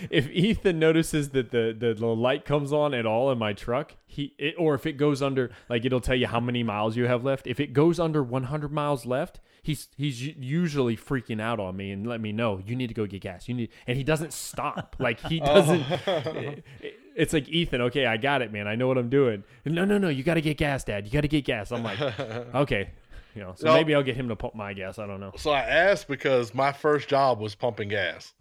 if Ethan notices that the, the the light comes on at all in my truck, he it, or if it goes under, like it'll tell you how many miles you have left. If it goes under one hundred miles left, he's he's usually freaking out on me and let me know you need to go get gas. You need, and he doesn't stop. Like he doesn't. Oh. it, it, It's like, Ethan, okay, I got it, man. I know what I'm doing. No, no, no. You got to get gas, Dad. You got to get gas. I'm like, okay. You know, so no, maybe I'll get him to pump my gas. I don't know. So I asked because my first job was pumping gas.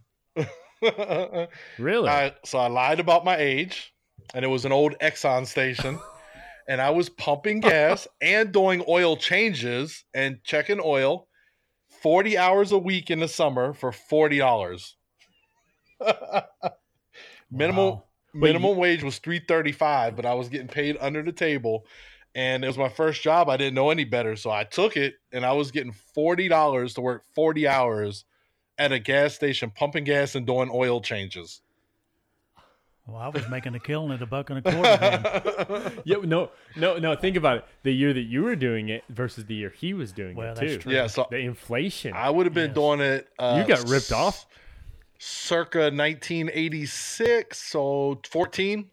Really? I, so I lied about my age, and it was an old Exxon station, and I was pumping gas and doing oil changes and checking oil forty hours a week in the summer for forty dollars. Minimum wow. minimum you, wage was three thirty-five, but I was getting paid under the table. And it was my first job. I didn't know any better. So I took it, and I was getting forty dollars to work forty hours at a gas station, pumping gas and doing oil changes. Well, I was making a killing at a buck and a quarter. yeah, no, no, no. Think about it. The year that you were doing it versus the year he was doing well, it, that's too. True. Yeah, so the inflation. I would have been yes. doing it. Uh, you got ripped off. Circa nineteen eighty-six, so fourteen.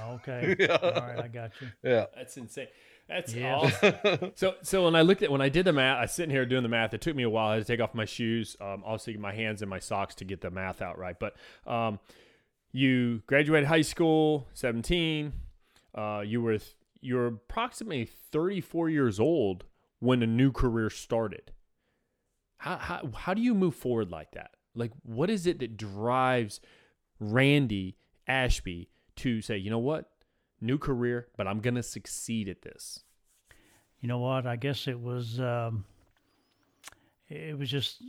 Oh, okay. Yeah. All right, I got you. Yeah. That's insane. That's yeah. awesome. So so when I looked at when I did the math, I was sitting here doing the math. It took me a while. I had to take off my shoes, um, obviously my hands and my socks to get the math out right. But um, you graduated high school, seventeen. Uh, you were th- you were approximately thirty-four years old when a new career started. How how how do you move forward like that? Like, what is it that drives Randy Ashby to say, you know what, new career, but I'm going to succeed at this? You know what, I guess it was, um, it was just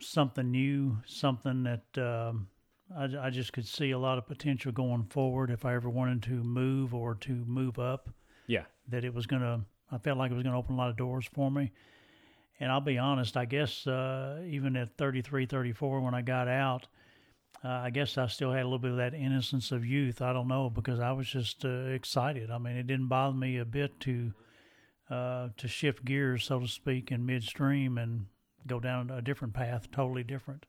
something new, something that um, I, I just could see a lot of potential going forward if I ever wanted to move or to move up. Yeah. That it was going to, I felt like it was going to open a lot of doors for me. And I'll be honest, I guess uh, even at thirty-three, thirty-four, when I got out, uh, I guess I still had a little bit of that innocence of youth. I don't know, because I was just uh, excited. I mean, it didn't bother me a bit to uh, to shift gears, so to speak, in midstream and go down a different path, totally different.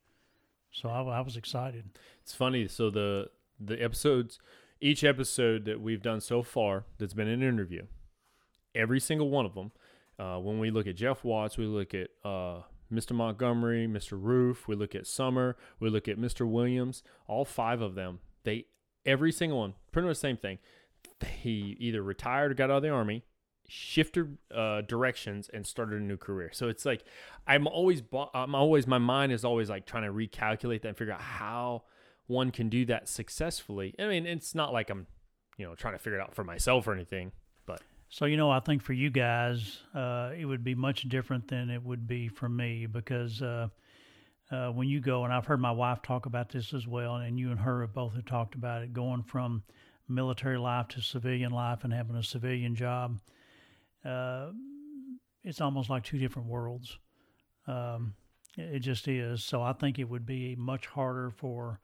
So I, I was excited. It's funny. So the the episodes, each episode that we've done so far that's been an interview, every single one of them, Uh, when we look at Jeff Watts, we look at uh, Mister Montgomery, Mister Roof, we look at Summer, we look at Mister Williams, all five of them, they every single one, pretty much the same thing. He either retired or got out of the Army, shifted uh, directions, and started a new career. So it's like, I'm always, I'm always, my mind is always like trying to recalculate that and figure out how one can do that successfully. I mean, it's not like I'm, you know, trying to figure it out for myself or anything, but. So, you know, I think for you guys, uh, it would be much different than it would be for me, because uh, uh, when you go, and I've heard my wife talk about this as well, and you and her have both have talked about it, going from military life to civilian life and having a civilian job, uh, it's almost like two different worlds. Um, it just is. So I think it would be much harder for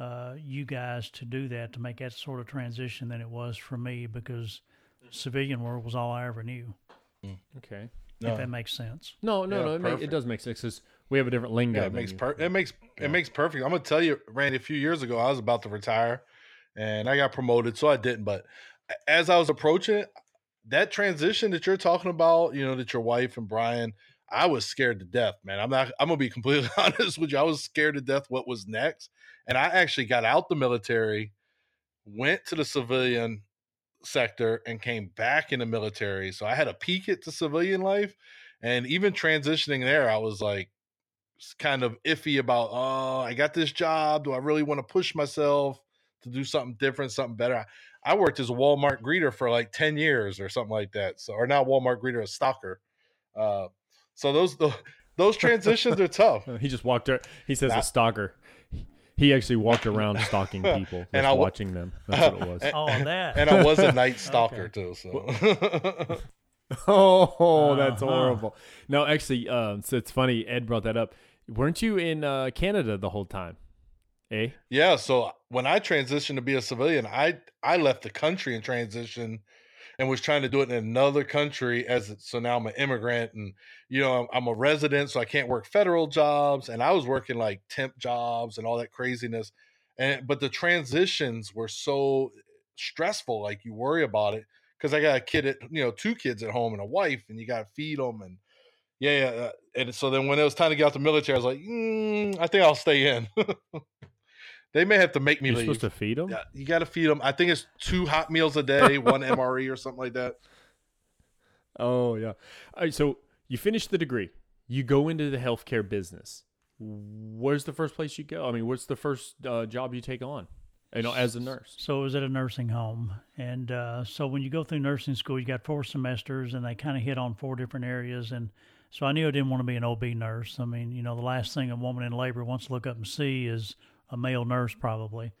uh, you guys to do that, to make that sort of transition than it was for me, because civilian world was all I ever knew. Okay. No. If that makes sense. No, no, yeah, no. It, make, it does make sense, because we have a different lingo. Yeah, it, makes per- it makes yeah. It makes perfect. I'm going to tell you, Randy, a few years ago, I was about to retire, and I got promoted, so I didn't. But as I was approaching it, that transition that you're talking about, you know, that your wife and Brian, I was scared to death, man. I'm not. I'm going to be completely honest with you. I was scared to death what was next. And I actually got out the military, went to the civilian sector, and came back in the military. So I had a peek at the civilian life, and even transitioning there, I was like kind of iffy about, oh, I got this job. Do I really want to push myself to do something different, something better? I, I worked as a Walmart greeter for like ten years or something like that. So, or not Walmart greeter, a stalker. Uh, so those, the, those transitions are tough. He just walked out. He says nah. A stalker. He actually walked around stalking people, and I, watching them. That's what it was. Oh, that. And I was a night stalker, okay. too. So. oh, that's uh-huh. horrible. No, actually, uh, so it's funny. Ed brought that up. Weren't you in uh, Canada the whole time? Eh? Yeah. So when I transitioned to be a civilian, I, I left the country and transitioned and was trying to do it in another country. As so now I'm an immigrant, and you know, I'm, I'm a resident, so I can't work federal jobs. And I was working like temp jobs and all that craziness. And, but the transitions were so stressful. Like, you worry about it, because I got a kid at, you know, two kids at home and a wife, and you got to feed them. And yeah. yeah. And so then when it was time to get out the military, I was like, mm, I think I'll stay in. They may have to make me You're leave. You're supposed to feed them? Yeah, you got to feed them. I think it's two hot meals a day, one M R E or something like that. Oh, yeah. All right, so you finish the degree. You go into the healthcare business. Where's the first place you go? I mean, what's the first uh, job you take on, you know, as a nurse? So it was at a nursing home. And uh, so when you go through nursing school, you got four semesters, and they kind of hit on four different areas. And so I knew I didn't want to be an O B nurse. I mean, you know, the last thing a woman in labor wants to look up and see is a male nurse, probably.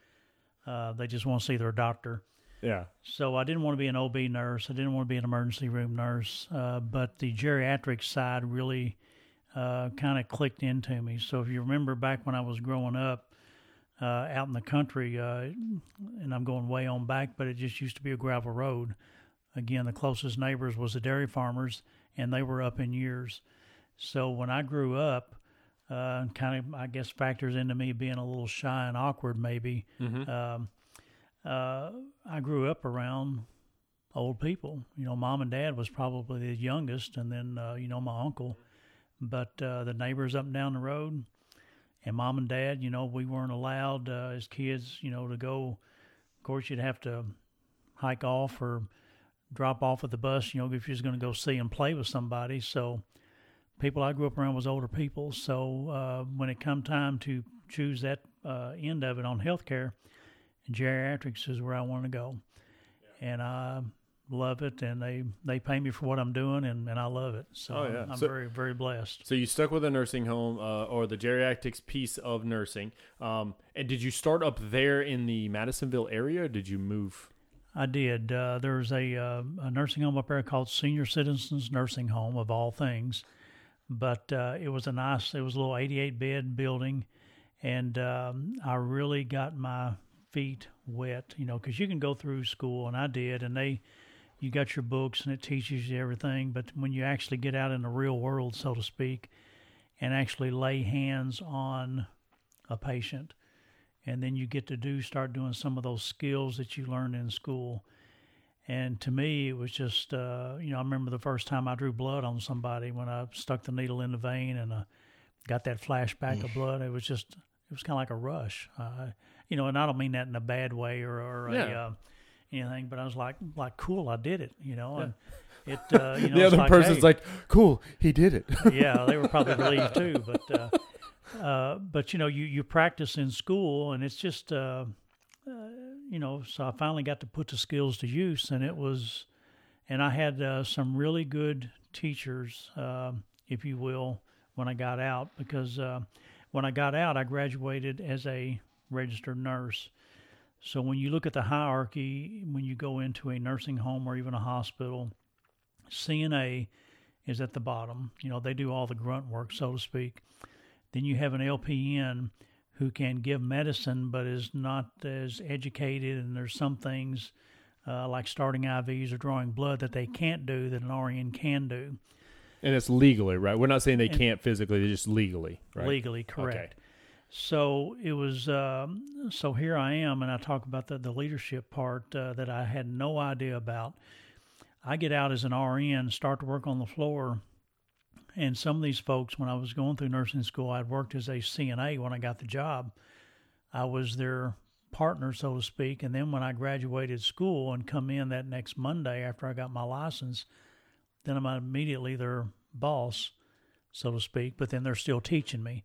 Uh, they just want to see their doctor. Yeah. So I didn't want to be an O B nurse. I didn't want to be an emergency room nurse. Uh, but the geriatric side really uh, kind of clicked into me. So if you remember back when I was growing up uh, out in the country, uh, and I'm going way on back, but it just used to be a gravel road. Again, the closest neighbors was the dairy farmers, and they were up in years. So when I grew up, Uh, kind of, I guess, factors into me being a little shy and awkward, maybe. Mm-hmm. Um, uh, I grew up around old people. You know, Mom and Dad was probably the youngest, and then, uh, you know, my uncle. But uh, the neighbors up and down the road, and Mom and Dad, you know, we weren't allowed uh, as kids, you know, to go. Of course, you'd have to hike off or drop off at the bus, you know, if you was going to go see and play with somebody. So people I grew up around was older people, so uh, when it come time to choose that uh, end of it on healthcare, geriatrics is where I want to go, yeah. And I love it, and they, they pay me for what I'm doing, and, and I love it, so oh, yeah. I'm so, very, very blessed. So you stuck with a nursing home uh, or the geriatrics piece of nursing, um, and did you start up there in the Madisonville area, or did you move? I did. Uh, there was a, uh, a nursing home up there called Senior Citizens Nursing Home, of all things. But uh, it was a nice, it was a little eighty-eight bed building, and um, I really got my feet wet, you know, because you can go through school, and I did, and they, you got your books, and it teaches you everything, but when you actually get out in the real world, so to speak, and actually lay hands on a patient, and then you get to do, start doing some of those skills that you learned in school. And to me, it was just, uh, you know, I remember the first time I drew blood on somebody when I stuck the needle in the vein and uh, got that flashback of blood. It was just, it was kind of like a rush. Uh, you know, and I don't mean that in a bad way or, or yeah. a, uh, anything, but I was like, like, cool, I did it, you know. And yeah. it, uh, you know, the other like, person's hey. like, cool, he did it. Yeah, they were probably relieved too. But, uh, uh, but you know, you, you practice in school, and it's just, uh, uh, you know, so I finally got to put the skills to use, and it was, and I had uh, some really good teachers, uh, if you will, when I got out, because uh, when I got out, I graduated as a registered nurse. So when you look at the hierarchy, when you go into a nursing home or even a hospital, C N A is at the bottom. You know, they do all the grunt work, so to speak. Then you have an L P N who can give medicine but is not as educated, and there's some things uh, like starting I Vs or drawing blood that they can't do that an R N can do. And it's legally, right? We're not saying they and can't physically, they're just legally, right? Legally, correct. Okay. So it was, um, so here I am, and I talk about the, the leadership part uh, that I had no idea about. I get out as an R N, start to work on the floor. And some of these folks, when I was going through nursing school, I'd worked as a C N A when I got the job. I was their partner, so to speak. And then when I graduated school and come in that next Monday after I got my license, then I'm immediately their boss, so to speak. But then they're still teaching me.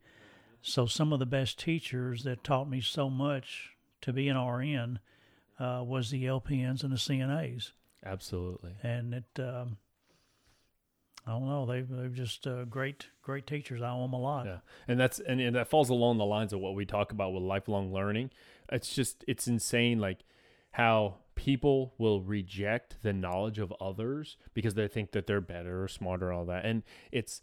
So some of the best teachers that taught me so much to be an R N uh, was the L P Ns and the C N As. Absolutely. And it... Um, I don't know. They've, they've just uh, great, great teachers. I owe them a lot. Yeah. And that's, and, and that falls along the lines of what we talk about with lifelong learning. It's just, it's insane. Like how people will reject the knowledge of others because they think that they're better or smarter, all that. And it's,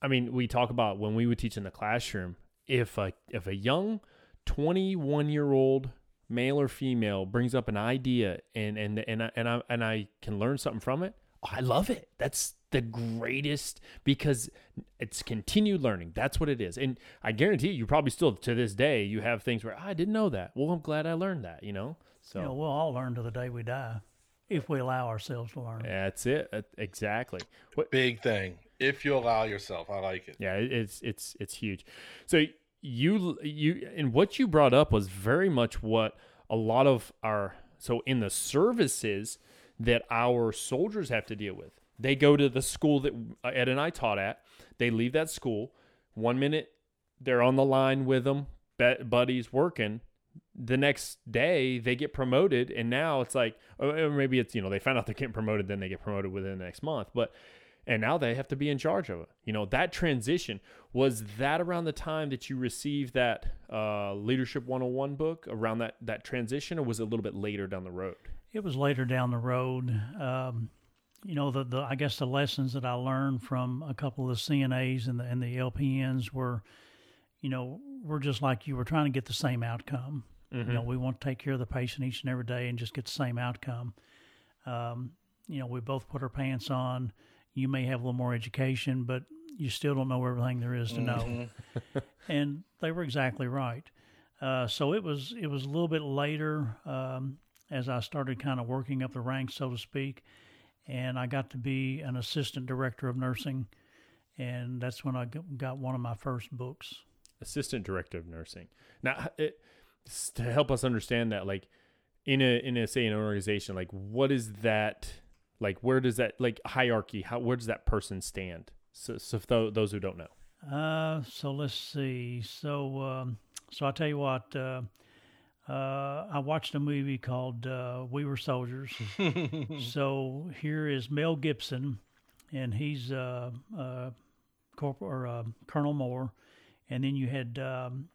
I mean, we talk about when we would teach in the classroom, if a, if a young twenty-one year old male or female brings up an idea and, and, and I, and I, and I can learn something from it. Oh, I love it. That's the greatest, because it's continued learning. That's what it is. And I guarantee you, you probably still to this day, you have things where oh, I didn't know that. Well, I'm glad I learned that, you know? So you know, we'll all learn to the day we die if we allow ourselves to learn. That's it. Exactly. What, big thing. If you allow yourself. I like it. Yeah, it's, it's, it's huge. So you, you, and what you brought up was very much what a lot of our, so in the services that our soldiers have to deal with. They go to the school that Ed and I taught at. They leave that school. One minute, they're on the line with them, buddies working. The next day, they get promoted, and now it's like, or maybe it's, you know, they find out they're getting promoted, then they get promoted within the next month. But, and now they have to be in charge of it. You know, that transition, was that around the time that you received that uh, Leadership one oh one book, around that, that transition, or was it a little bit later down the road? It was later down the road. Um You know, the, the I guess the lessons that I learned from a couple of the C N As and the, and the L P Ns were, you know, we're just like you were trying to get the same outcome. Mm-hmm. You know, we want to take care of the patient each and every day and just get the same outcome. Um, you know, we both put our pants on. You may have a little more education, but you still don't know everything there is to know. And they were exactly right. Uh, so it was it was a little bit later um, as I started kind of working up the ranks, so to speak. And I got to be an assistant director of nursing, and that's when I got one of my first books. Assistant director of nursing. Now, it, to help us understand that, like in a in a say an organization, like what is that? Like where does that like hierarchy? How where does that person stand? So, so for those who don't know. Uh, so let's see. So, um, so I tell you what. Uh, Uh, I watched a movie called uh, We Were Soldiers. So here is Mel Gibson, and he's uh, uh, Corporal or uh, Colonel Moore, and then you had um,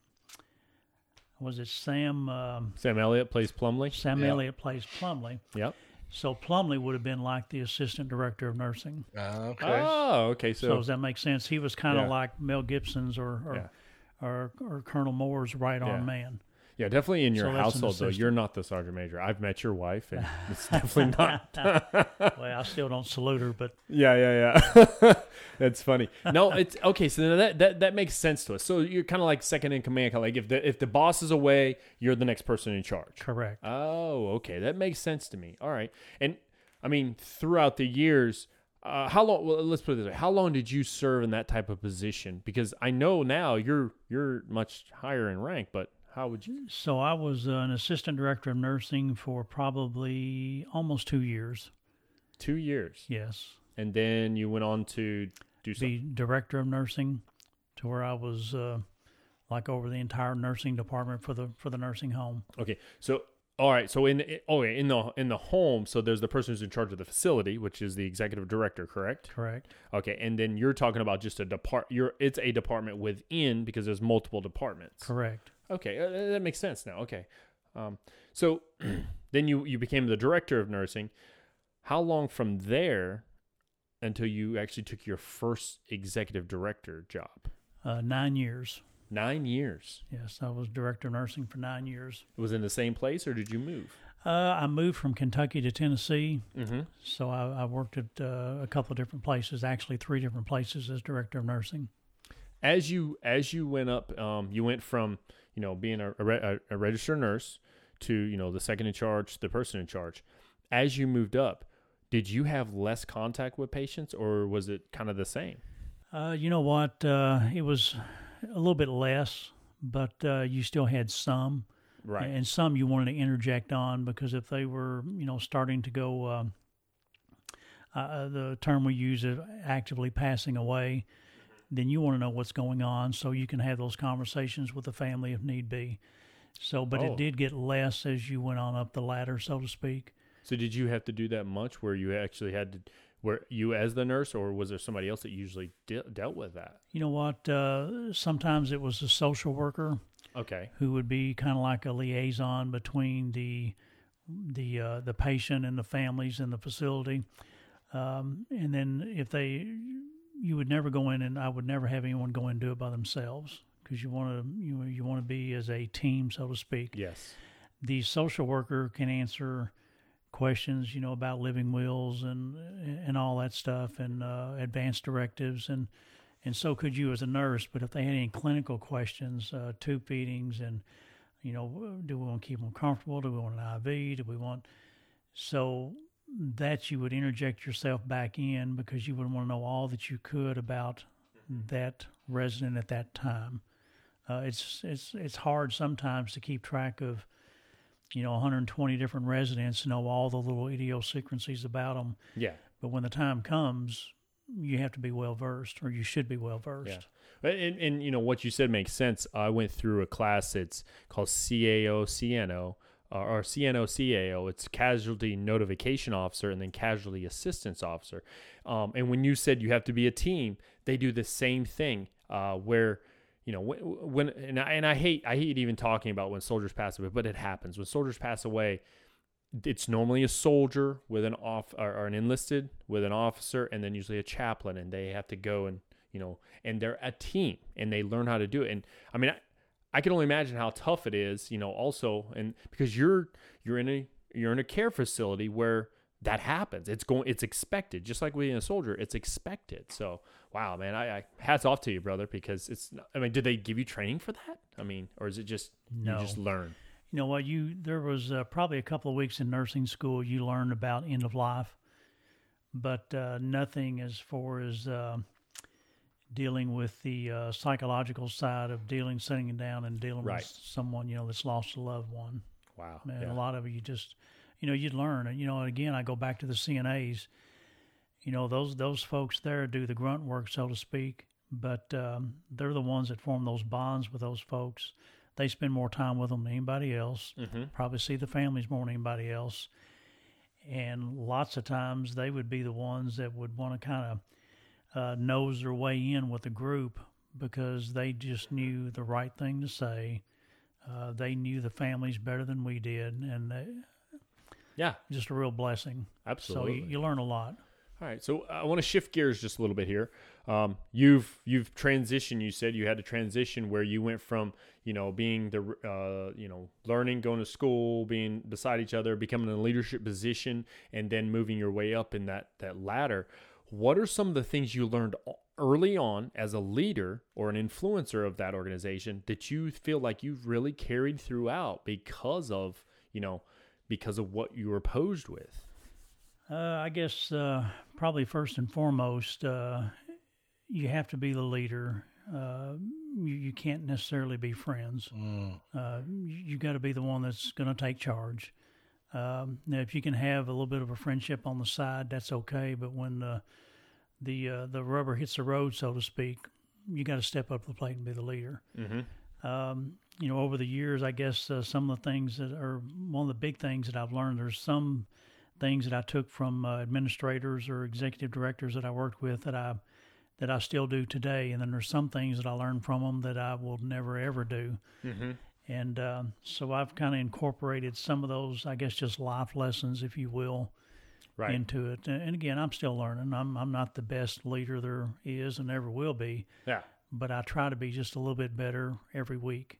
was it Sam? Um, Sam Elliott plays Plumley. Sam yep. Elliott plays Plumley. Yep. So Plumley would have been like the assistant director of nursing. Uh, okay. Oh, okay. So, so does that make sense? He was kind of yeah. like Mel Gibson's or or, yeah. or, or Colonel Moore's right on yeah. man. Yeah, definitely in your so household, though, you're not the sergeant major. I've met your wife, and it's definitely not. Well, I still don't salute her, but... Yeah, yeah, yeah. That's funny. No, it's... Okay, so that that, that makes sense to us. So you're kind of like second in command. Like if the, if the boss is away, you're the next person in charge. Correct. Oh, okay. That makes sense to me. All right. And, I mean, throughout the years... Uh, how long? Well, let's put it this way. How long did you serve in that type of position? Because I know now you're you're much higher in rank, but... How would you? So I was an assistant director of nursing for probably almost two years. Two years? Yes. And then you went on to do something? Be director of nursing to where I was uh, like over the entire nursing department for the for the nursing home. Okay. So, all right. So in, in, okay, in the in the home, so there's the person who's in charge of the facility, which is the executive director, correct? Correct. Okay. And then you're talking about just a depart. You're, it's a department within because there's multiple departments. Correct. Okay, uh, that makes sense now. Okay. Um, so then you, you became the director of nursing. How long from there until you actually took your first executive director job? Uh, nine years. Nine years? Yes, I was director of nursing for nine years. It was in the same place, or did you move? Uh, I moved from Kentucky to Tennessee. Mm-hmm. So I, I worked at uh, a couple of different places, actually three different places as director of nursing. As you as you went up, um, you went from... you know, being a, a, a registered nurse to, you know, the second in charge, the person in charge. As you moved up, did you have less contact with patients, or was it kind of the same? Uh, you know what? Uh, it was a little bit less, but uh, you still had some. Right. And some you wanted to interject on because if they were, you know, starting to go, uh, uh, the term we use is actively passing away, then you want to know what's going on so you can have those conversations with the family if need be. So, but oh. it did get less as you went on up the ladder, so to speak. So did you have to do that much where you actually had to, where you as the nurse, or was there somebody else that usually de- dealt with that? You know what? Uh, sometimes it was a social worker. Okay. Who would be kind of like a liaison between the, the, uh, the patient and the families in the facility. Um, and then if they... You would never go in, and I would never have anyone go in and do it by themselves because you want to you, you want to be as a team, so to speak. Yes. The social worker can answer questions, you know, about living wills and and all that stuff and uh, advanced directives, and and so could you as a nurse. But if they had any clinical questions, uh, tube feedings, and you know, do we want to keep them comfortable? Do we want an I V? Do we want so? That you would interject yourself back in because you would want to know all that you could about that resident at that time. Uh, it's it's it's hard sometimes to keep track of, you know, one hundred twenty different residents and know all the little idiosyncrasies about them. Yeah. But when the time comes, you have to be well versed, or you should be well versed. Yeah. And, and you know what you said makes sense. I went through a class. It's called C A O C N O. Or C N O C A O, it's Casualty Notification Officer, and then Casualty Assistance Officer. Um, and when you said you have to be a team, they do the same thing uh, where, you know, when, when and, I, and I hate I hate even talking about when soldiers pass away, but it happens. When soldiers pass away, it's normally a soldier with an off or, or an enlisted with an officer, and then usually a chaplain, and they have to go and, you know, and they're a team, and they learn how to do it. And I mean, I, I can only imagine how tough it is, you know, also, and because you're you're in a you're in a care facility where that happens. It's going it's expected. Just like being a soldier, it's expected. So wow, man, I, I hats off to you, brother, because it's not, I mean, did they give you training for that? I mean, or is it just no. you just learn? You know what, you there was uh, probably a couple of weeks in nursing school you learned about end of life, but uh, nothing as far as uh, dealing with the uh, psychological side of dealing, sitting down and dealing right. with someone, you know, that's lost a loved one. Wow. And yeah. a lot of it, you just, you know, you'd learn. And, you know, again, I go back to the C N As. You know, those those folks there do the grunt work, so to speak, but um, they're the ones that form those bonds with those folks. They spend more time with them than anybody else, mm-hmm. probably see the families more than anybody else. And lots of times they would be the ones that would want to kind of, Uh, knows their way in with the group because they just knew the right thing to say. Uh, they knew the families better than we did, and they, yeah, just a real blessing. Absolutely. So you, you learn a lot. All right. So I want to shift gears just a little bit here. Um, you've you've transitioned. You said you had to transition where you went from, you know, being the, uh, you know, learning, going to school, being beside each other, becoming a leadership position, and then moving your way up in that that ladder. What are some of the things you learned early on as a leader or an influencer of that organization that you feel like you've really carried throughout because of, you know, because of what you were posed with? Uh, I guess uh, probably first and foremost, uh, you have to be the leader. Uh, you, you can't necessarily be friends. Mm. Uh, you got to be the one that's going to take charge. Um, now, if you can have a little bit of a friendship on the side, that's okay. But when the the uh, the rubber hits the road, so to speak, you got to step up to the plate and be the leader. Mm-hmm. Um, you know, over the years, I guess uh, some of the things that are one of the big things that I've learned. There's some things that I took from uh, administrators or executive directors that I worked with that I that I still do today. And then there's some things that I learned from them that I will never, ever do. Mm-hmm. And uh, so I've kind of incorporated some of those, I guess, just life lessons, if you will, right. into it. And again, I'm still learning. I'm I'm not the best leader there is and ever will be. Yeah. But I try to be just a little bit better every week.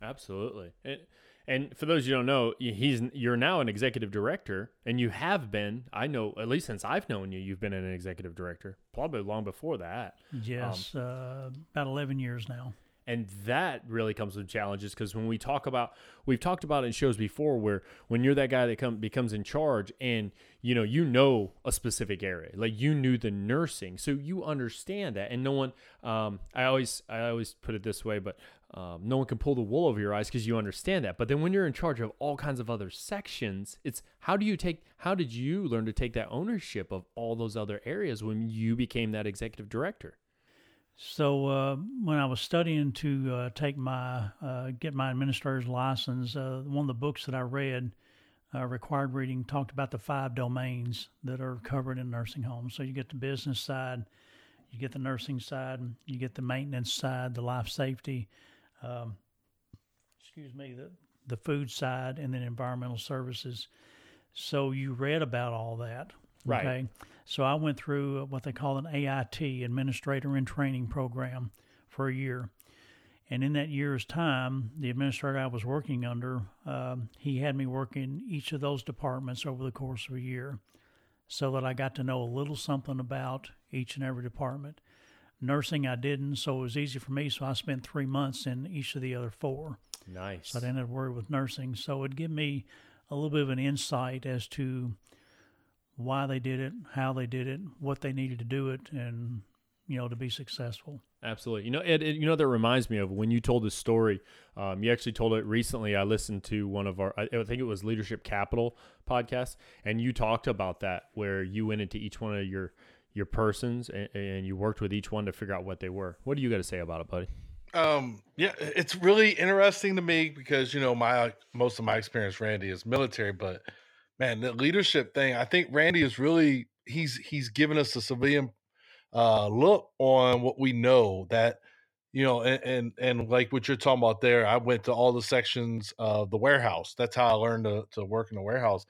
Absolutely. And and for those you don't know, he's you're now an executive director, and you have been. I know at least since I've known you, you've been an executive director, probably long before that. Yes, um, uh, about eleven years now. And that really comes with challenges because when we talk about, we've talked about it in shows before where when you're that guy that come, becomes in charge and, you know, you know a specific area, like you knew the nursing. So you understand that. And no one, um, I always, I always put it this way, but um, no one can pull the wool over your eyes because you understand that. But then when you're in charge of all kinds of other sections, it's how do you take, how did you learn to take that ownership of all those other areas when you became that executive director? So uh, when I was studying to uh, take my uh, get my administrator's license, uh, one of the books that I read, uh, required reading, talked about the five domains that are covered in nursing homes. So you get the business side, you get the nursing side, you get the maintenance side, the life safety, um, excuse me, the the food side, and then environmental services. So you read about all that. Right. Okay. So I went through what they call an A I T, Administrator in Training Program, for a year. And in that year's time, the administrator I was working under, um, he had me work in each of those departments over the course of a year so that I got to know a little something about each and every department. Nursing, I didn't, so it was easy for me, so I spent three months in each of the other four. Nice. So I didn't have to worry with nursing. So it gave me a little bit of an insight as to why they did it, how they did it, what they needed to do it, and, you know, to be successful. Absolutely. You know, Ed, it, you know, that reminds me of when you told this story, um, you actually told it recently. I listened to one of our, I think it was Leadership Capital podcast, and you talked about that where you went into each one of your, your persons and, and you worked with each one to figure out what they were. What do you got to say about it, buddy? Um, yeah, it's really interesting to me because, you know, my, most of my experience, Randy, is military, but man, the leadership thing, I think Randy is really, he's he's given us a civilian uh, look on what we know that, you know, and, and and like what you're talking about there, I went to all the sections of the warehouse. That's how I learned to, to work in the warehouse.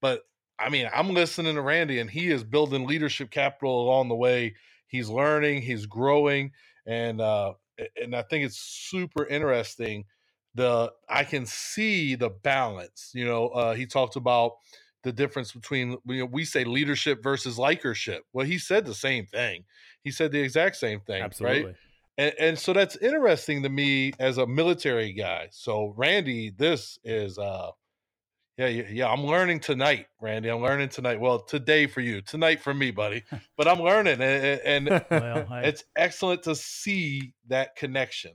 But, I mean, I'm listening to Randy, and he is building leadership capital along the way. He's learning, he's growing, and uh, and I think it's super interesting. The I can see the balance. You know, uh, he talked about the difference between, you know, we say leadership versus likership. Well, he said the same thing. He said the exact same thing. Absolutely. Right? And, and so that's interesting to me as a military guy. So Randy, this is, uh, yeah, yeah, yeah. I'm learning tonight, Randy. I'm learning tonight. Well, today for you, tonight for me, buddy. But I'm learning, and, and well, I... it's excellent to see that connection.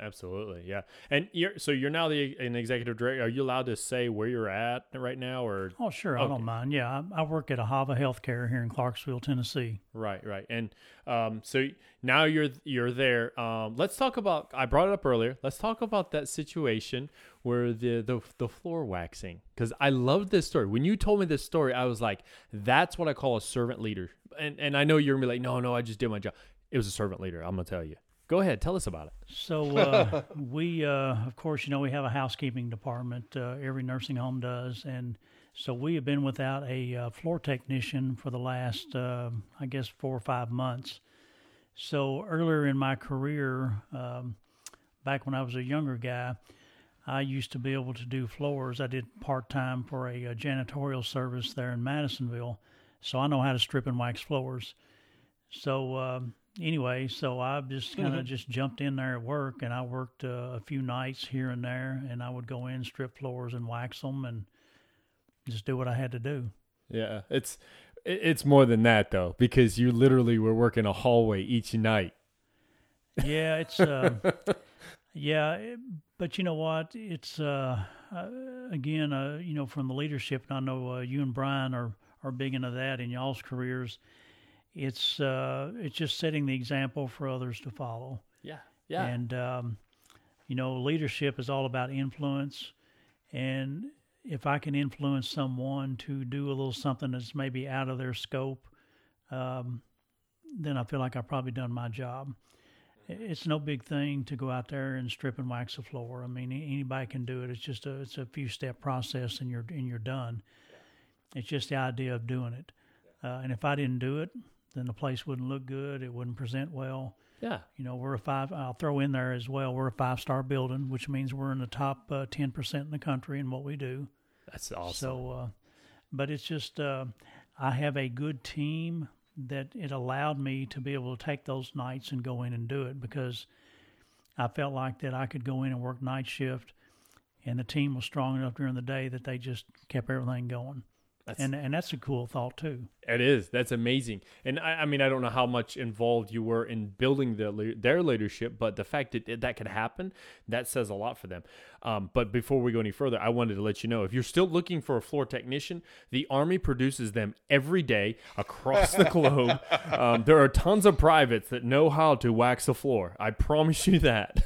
Absolutely. Yeah. And you're, so you're now the an executive director. Are you allowed to say where you're at right now or? Oh, sure. Okay. I don't mind. Yeah. I, I work at Ahava Healthcare here in Clarksville, Tennessee. Right. Right. And, um, so now you're, you're there. Um, let's talk about, I brought it up earlier. Let's talk about that situation where the, the, the floor waxing, because I loved this story. When you told me this story, I was like, that's what I call a servant leader. And, and I know you're gonna be like, no, no, I just did my job. It was a servant leader. I'm going to tell you. Go ahead. Tell us about it. So uh, we, uh, of course, you know, we have a housekeeping department. Uh, every nursing home does. And So we have been without a uh, floor technician for the last, uh, I guess, four or five months. So earlier in my career, um, back when I was a younger guy, I used to be able to do floors. I did part-time for a, a janitorial service there in Madisonville, so I know how to strip and wax floors. So uh, anyway, so I just kind of mm-hmm. just jumped in there at work, and I worked uh, a few nights here and there, and I would go in, strip floors, and wax them, and just do what I had to do. Yeah, it's it's more than that, though, because you literally were working a hallway each night. Yeah, it's... Uh, yeah, it, but you know what? It's, uh, uh, again, uh, you know, from the leadership, and I know uh, you and Brian are, are big into that in y'all's careers. It's uh, it's just setting the example for others to follow. Yeah, yeah. And, um, you know, leadership is all about influence, and... if I can influence someone to do a little something that's maybe out of their scope, um, then I feel like I've probably done my job. It's no big thing to go out there and strip and wax the floor. I mean, anybody can do it. It's just a it's a few step process, and you're and you're done. It's just the idea of doing it. Uh, and if I didn't do it, then the place wouldn't look good. It wouldn't present well. Yeah. You know, we're a five, I'll throw in there as well, we're a five-star building, which means we're in the top uh, ten percent in the country in what we do. That's awesome. So, uh, but it's just, uh, I have a good team that it allowed me to be able to take those nights and go in and do it, because I felt like that I could go in and work night shift, and the team was strong enough during the day that they just kept everything going. That's, and and that's a cool thought too. It is. That's amazing. And I, I mean, I don't know how much involved you were in building the, their leadership, but the fact that that could happen, that says a lot for them. Um, but before we go any further, I wanted to let you know, if you're still looking for a floor technician, the Army produces them every day across the globe. Um, there are tons of privates that know how to wax a floor. I promise you that.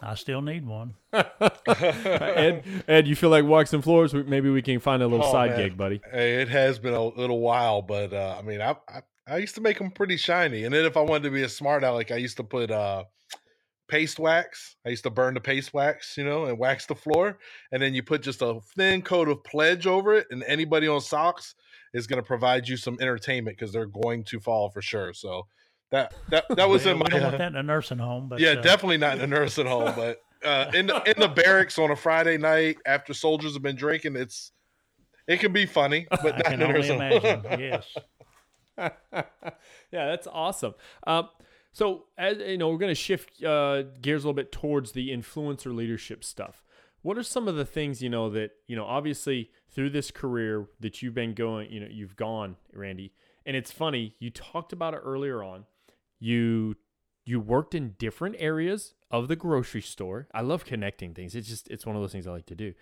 I still need one. Ed, Ed, you feel like waxing floors? Maybe we can find a little oh, side man. gig, buddy. It has been a little while, but uh, I mean, I, I I used to make them pretty shiny. And then if I wanted to be a smart aleck, I used to put uh, paste wax. I used to burn the paste wax, you know, and wax the floor. And then you put just a thin coat of Pledge over it, and anybody on socks is going to provide you some entertainment because they're going to fall for sure. So that that, that was yeah, in my... I don't want that in a nursing home. But, yeah, uh... definitely not in a nursing home, but... Uh, in the, in the barracks on a Friday night after soldiers have been drinking, it's it can be funny, but I can only imagine. Yes. Yeah, that's awesome. Um, uh, so as you know, we're going to shift uh, gears a little bit towards the influencer leadership stuff. What are some of the things you know that you know? Obviously, through this career that you've been going, you know, you've gone, Randy. And it's funny, you talked about it earlier on. You you worked in different areas of the grocery store. I love connecting things. It's just, it's one of those things I like to do.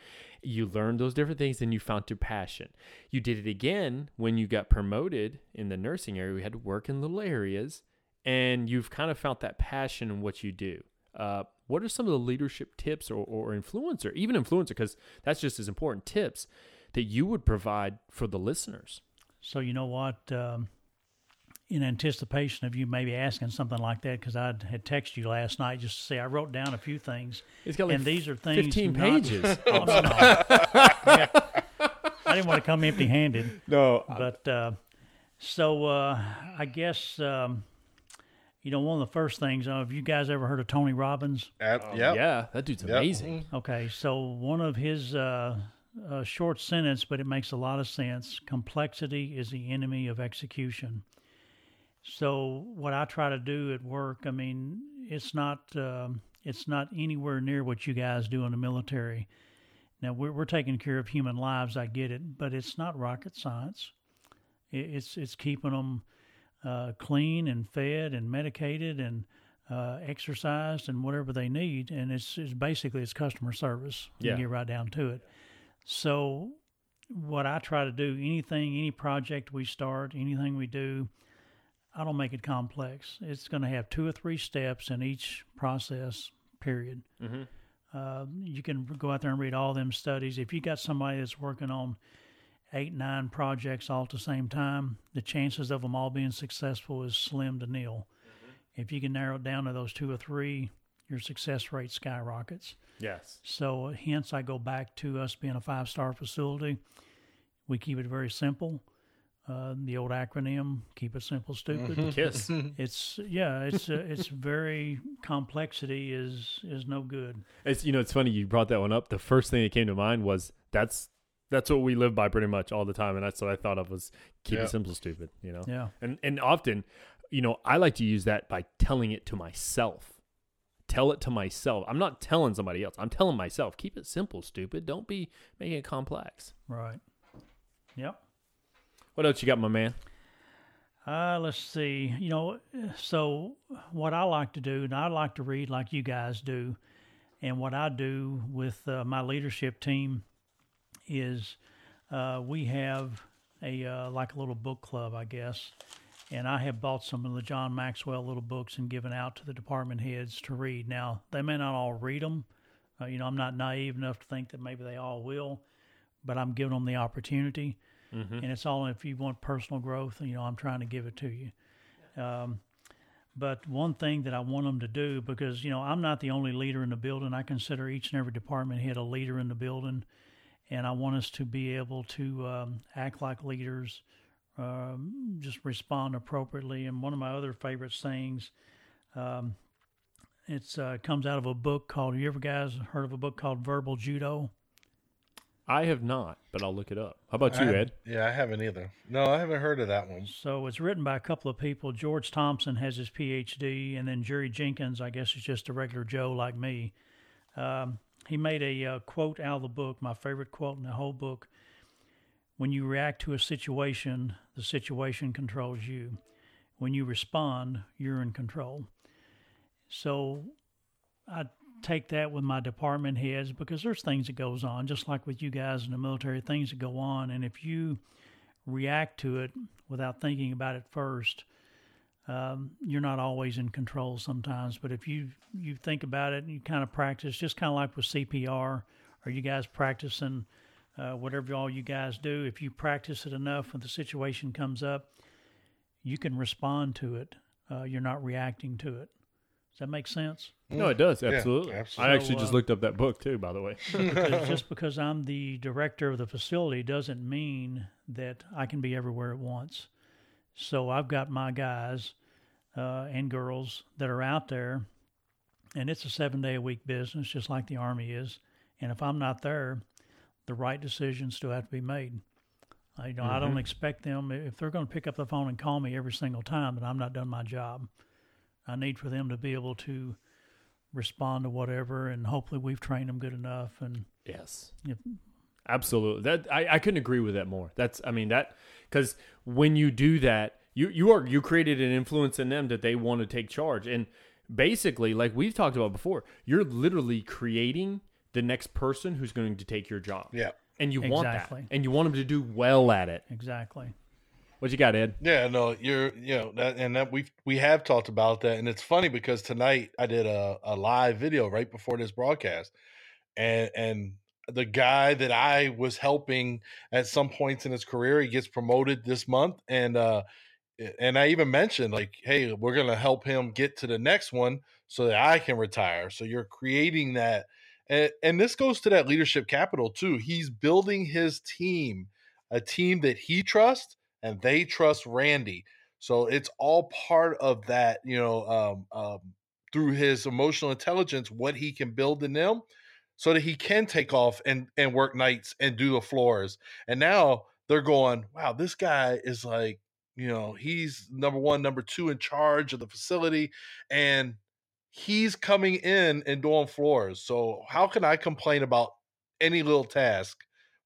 You learned those different things and you found your passion. You did it again when you got promoted in the nursing area. We had to work in little areas, and you've kind of found that passion in what you do. Uh, what are some of the leadership tips or, or influencer, even influencer, because that's just as important, tips that you would provide for the listeners? So you know what, um, in anticipation of you maybe asking something like that, because I had texted you last night just to say I wrote down a few things. It's got like and these are things fifteen not, pages. Oh, no, no. Yeah. I didn't want to come empty-handed. No, but uh, so uh, I guess um, you know one of the first things. Uh, have you guys ever heard of Tony Robbins? Uh, yeah, yeah, that dude's yep. amazing. Okay, so one of his uh, uh, short sentence, but it makes a lot of sense. Complexity is the enemy of execution. So what I try to do at work, I mean, it's not um, it's not anywhere near what you guys do in the military. Now, we're, we're taking care of human lives, I get it, but it's not rocket science. It's it's keeping them uh, clean and fed and medicated and uh, exercised and whatever they need, and it's, it's basically it's customer service. Yeah. You get right down to it. So what I try to do, anything, any project we start, anything we do, I don't make it complex. It's going to have two or three steps in each process, period. Mm-hmm. Uh, you can go out there and read all them studies. If you got somebody that's working on eight, nine projects all at the same time, the chances of them all being successful is slim to nil. Mm-hmm. If you can narrow it down to those two or three, your success rate skyrockets. Yes. So hence I go back to us being a five-star facility. We keep it very simple. Uh, the old acronym, keep it simple, stupid. KISS. It's, yeah, it's uh, it's very, complexity is is no good. It's, you know, it's funny you brought that one up. The first thing that came to mind was that's that's what we live by pretty much all the time. And that's what I thought of was keep yeah. it simple, stupid, you know? Yeah. And, and often, you know, I like to use that by telling it to myself. Tell it to myself. I'm not telling somebody else. I'm telling myself, keep it simple, stupid. Don't be making it complex. Right. Yep. What else you got, my man? Uh, let's see. You know, so what I like to do, and I like to read like you guys do, and what I do with uh, my leadership team is uh, we have a uh, like a little book club, I guess, and I have bought some of the John Maxwell little books and given out to the department heads to read. Now, they may not all read them. Uh, you know, I'm not naive enough to think that maybe they all will, but I'm giving them the opportunity. Mm-hmm. And it's all, if you want personal growth, you know, I'm trying to give it to you. Um, but one thing that I want them to do, because, you know, I'm not the only leader in the building. I consider each and every department head a leader in the building. And I want us to be able to um, act like leaders, um, just respond appropriately. And one of my other favorite sayings, um, it's uh, comes out of a book called, you ever guys heard of a book called Verbal Judo? I have not, but I'll look it up. How about you, Ed? Yeah, I haven't either. No, I haven't heard of that one. So it's written by a couple of people. George Thompson has his P H D, and then Jerry Jenkins, I guess, is just a regular Joe like me. Um, he made a uh, quote out of the book, my favorite quote in the whole book. When you react to a situation, the situation controls you. When you respond, you're in control. So I take that with my department heads, because there's things that goes on, just like with you guys in the military, things that go on. And if you react to it without thinking about it first, um, you're not always in control sometimes. But if you, you think about it and you kind of practice, just kind of like with C P R, or you guys practicing uh, whatever all you guys do, if you practice it enough when the situation comes up, you can respond to it. Uh, you're not reacting to it. Does that make sense? No, it does. Absolutely. Yeah, absolutely. I actually so, uh, just looked up that book too, by the way. Because just because I'm the director of the facility doesn't mean that I can be everywhere at once. So I've got my guys uh, and girls that are out there, and it's a seven-day-a-week business, just like the Army is. And if I'm not there, the right decisions still have to be made. I, you know, mm-hmm. I don't expect them, if they're going to pick up the phone and call me every single time, then I'm not done my job. I need for them to be able to respond to whatever, and hopefully we've trained them good enough. And yes, if, absolutely. That I, I couldn't agree with that more. That's, I mean, that, because when you do that, you, you are, you created an influence in them that they want to take charge. And basically, like we've talked about before, you're literally creating the next person who's going to take your job. Yeah. And you exactly. want that. And you want them to do well at it. Exactly. What you got, Ed? Yeah, no, you're, you know, that, and that we we have talked about that, and it's funny because tonight I did a, a live video right before this broadcast, and and the guy that I was helping at some points in his career, he gets promoted this month, and uh, and I even mentioned like, hey, we're gonna help him get to the next one so that I can retire. So you're creating that, and and this goes to that leadership capital too. He's building his team, a team that he trusts. And they trust Randy. So it's all part of that, you know, um, um, through his emotional intelligence, what he can build in them so that he can take off and, and work nights and do the floors. And now they're going, wow, this guy is like, you know, he's number one, number two in charge of the facility. And he's coming in and doing floors. So how can I complain about any little task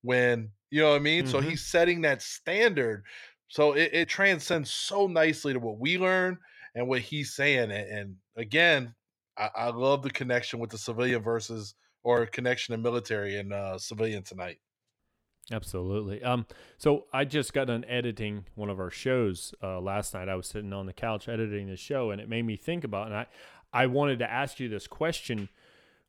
when, you know what I mean? Mm-hmm. So he's setting that standard. So it, it transcends so nicely to what we learn and what he's saying. And, and again, I, I love the connection with the civilian versus or connection in military and uh, civilian tonight. Absolutely. Um. So I just got done editing one of our shows uh, last night. I was sitting on the couch editing the show, and it made me think about, and I, I wanted to ask you this question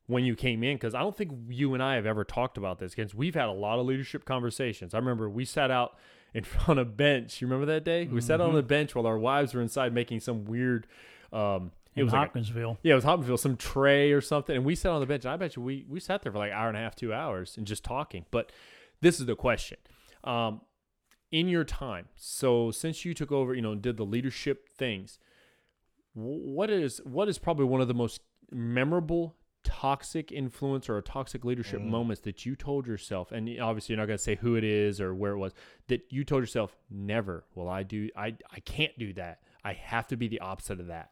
when you came in, because I don't think you and I have ever talked about this, because we've had a lot of leadership conversations. I remember we sat out in front of a bench. You remember that day? Mm-hmm. We sat on a bench while our wives were inside making some weird... Um, it in was Hopkinsville. Like a, yeah, it was Hopkinsville, some tray or something. And we sat on the bench. And I bet you we, we sat there for like an hour and a half, two hours and just talking. But this is the question. Um, in your time, so since you took over, you know, did the leadership things, what is what is probably one of the most memorable toxic influence or toxic leadership mm. moments that you told yourself, and obviously you're not going to say who it is or where it was, that you told yourself, never will I do, I, I can't do that. I have to be the opposite of that.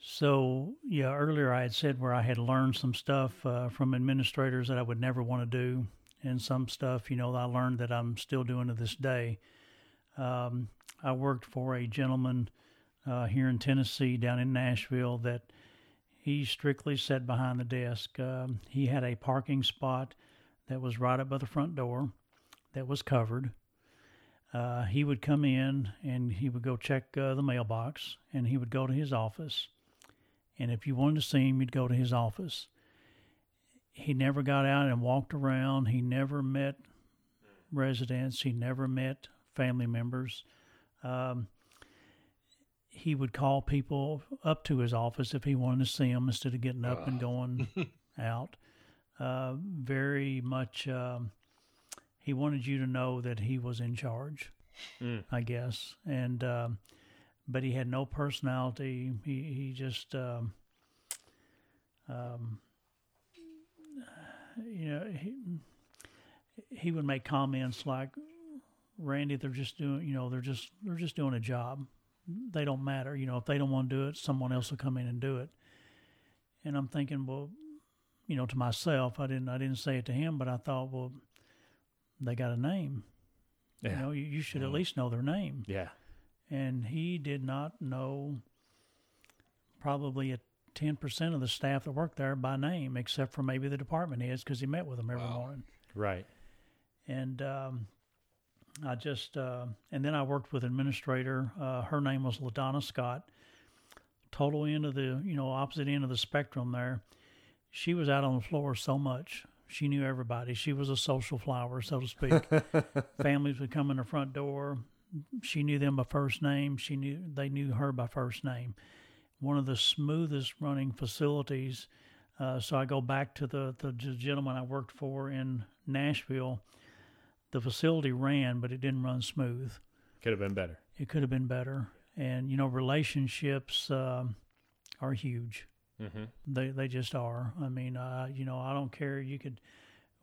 So, yeah, earlier I had said where I had learned some stuff uh, from administrators that I would never want to do, and some stuff, you know, I learned that I'm still doing to this day. Um, I worked for a gentleman uh, here in Tennessee, down in Nashville, that he strictly sat behind the desk. Um, he had a parking spot that was right up by the front door that was covered. Uh, he would come in and he would go check uh, the mailbox, and he would go to his office. And if you wanted to see him, you'd go to his office. He never got out and walked around. He never met residents. He never met family members. Um, he would call people up to his office if he wanted to see them instead of getting up uh. and going out. Uh, very much... Um, He wanted you to know that he was in charge, mm. I guess. And, um, but he had no personality. He, he just, um, um, you know, he, he would make comments like, Randy, they're just doing, you know, they're just, they're just doing a job. They don't matter. You know, if they don't want to do it, someone else will come in and do it. And I'm thinking, well, you know, to myself, I didn't, I didn't say it to him, but I thought, well, they got a name. Yeah. You know, you, you should mm. at least know their name. Yeah. And he did not know probably a ten percent of the staff that worked there by name, except for maybe the department heads, because he met with them every wow. morning. Right. And um, I just, uh, and then I worked with an administrator. Uh, her name was LaDonna Scott. Total end of the, you know, opposite end of the spectrum there. She was out on the floor so much. She knew everybody. She was a social flower, so to speak. Families would come in the front door. She knew them by first name. She knew they knew her by first name. One of the smoothest running facilities. Uh, so I go back to the, the gentleman I worked for in Nashville. The facility ran, but it didn't run smooth. Could have been better. It could have been better. And, you know, relationships um, are huge. Mm-hmm. They they just are. I mean, uh, you know, I don't care. You could,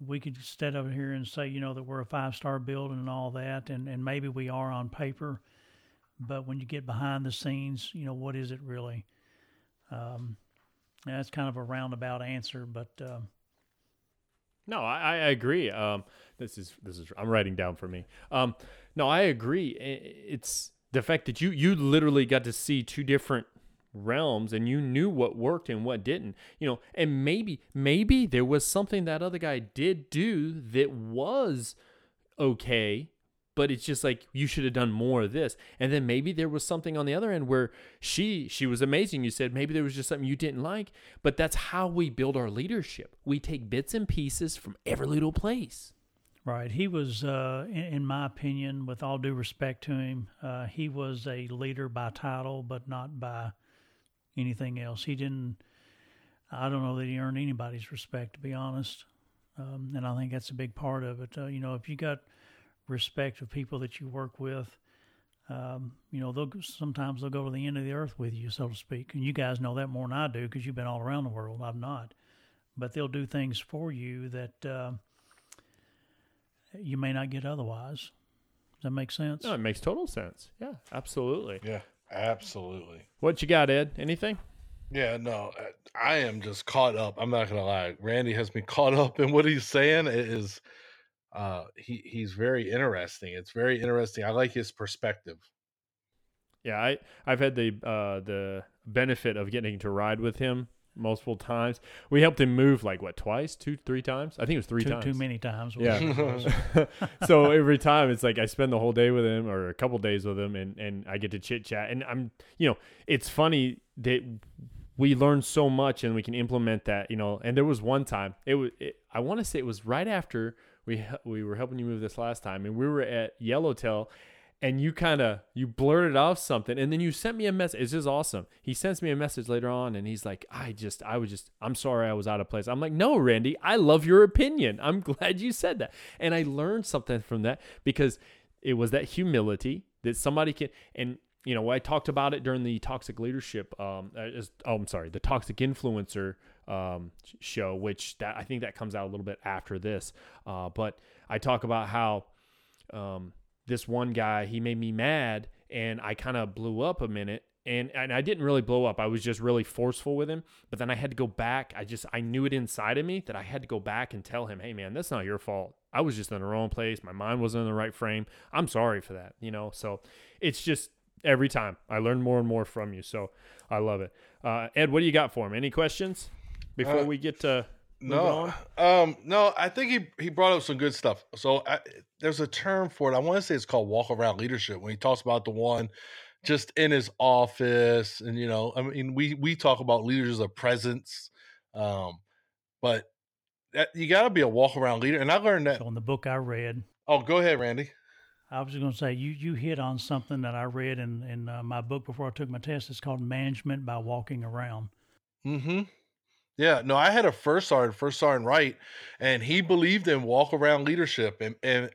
we could stand up here and say, you know, that we're a five-star building and all that, and, and maybe we are on paper, but when you get behind the scenes, you know, what is it really? Um, that's kind of a roundabout answer, but. Uh, no, I, I agree. Um, this is this is I'm writing down for me. Um, no, I agree. It's the fact that you you literally got to see two different realms, and you knew what worked and what didn't, you know, and maybe, maybe there was something that other guy did do that was okay, but it's just like, you should have done more of this. And then maybe there was something on the other end where she, she was amazing. You said, maybe there was just something you didn't like, but that's how we build our leadership. We take bits and pieces from every little place. Right. He was, uh, in, in my opinion, with all due respect to him, uh, he was a leader by title, but not by anything else. He didn't, I don't know that he earned anybody's respect, to be honest. Um, and I think that's a big part of it. Uh, you know, if you got respect of people that you work with, um, you know, they'll sometimes they'll go to the end of the earth with you, so to speak. And you guys know that more than I do because you've been all around the world. I've not. But they'll do things for you that uh, you may not get otherwise. Does that make sense? No, it makes total sense. Yeah, absolutely. Yeah. Absolutely. What you got, Ed? Anything? Yeah, no, I am just caught up. I'm not going to lie. Randy has me caught up in what he's saying. It is, uh, he, he's very interesting. It's very interesting. I like his perspective. Yeah, I, I've had the, uh, the benefit of getting to ride with him multiple times. We helped him move like what, twice, two, three times? I think it was three too, times. Too many times. Yeah. So every time it's like I spend the whole day with him or a couple days with him, and, and I get to chit chat. And I'm, you know, it's funny that we learn so much and we can implement that, you know. And there was one time it was, it, I want to say it was right after we, we were helping you move this last time, and we were at Yellowtail and you kind of, you blurted off something, and then you sent me a message. It's just awesome. He sends me a message later on, and he's like, I just, I was just, I'm sorry I was out of place. I'm like, no, Randy, I love your opinion. I'm glad you said that. And I learned something from that, because it was that humility that somebody can, and you know, I talked about it during the toxic leadership, um, oh, I'm sorry, the toxic influencer um, show, which that I think that comes out a little bit after this. Uh, but I talk about how um, this one guy, he made me mad, and I kind of blew up a minute, and, and I didn't really blow up. I was just really forceful with him, but then I had to go back. I just, I knew it inside of me that I had to go back and tell him, hey man, that's not your fault. I was just in the wrong place. My mind wasn't in the right frame. I'm sorry for that, you know? So it's just, every time I learn more and more from you. So I love it. Uh, Ed, what do you got for him? Any questions before uh, we get to no, on? Um, no, I think he, he brought up some good stuff. So I, there's a term for it. I want to say it's called walk around leadership, when he talks about the one just in his office. And, you know, I mean, we, we talk about leaders of presence, um, but that, you gotta be a walk around leader. And I learned that so in the book I read. Oh, go ahead, Randy. I was just going to say, you you hit on something that I read in, in uh, my book before I took my test. It's called Management by Walking Around. Mm-hmm. Yeah. No, I had a first sergeant, first sergeant Wright, and he believed in walk around leadership, and, and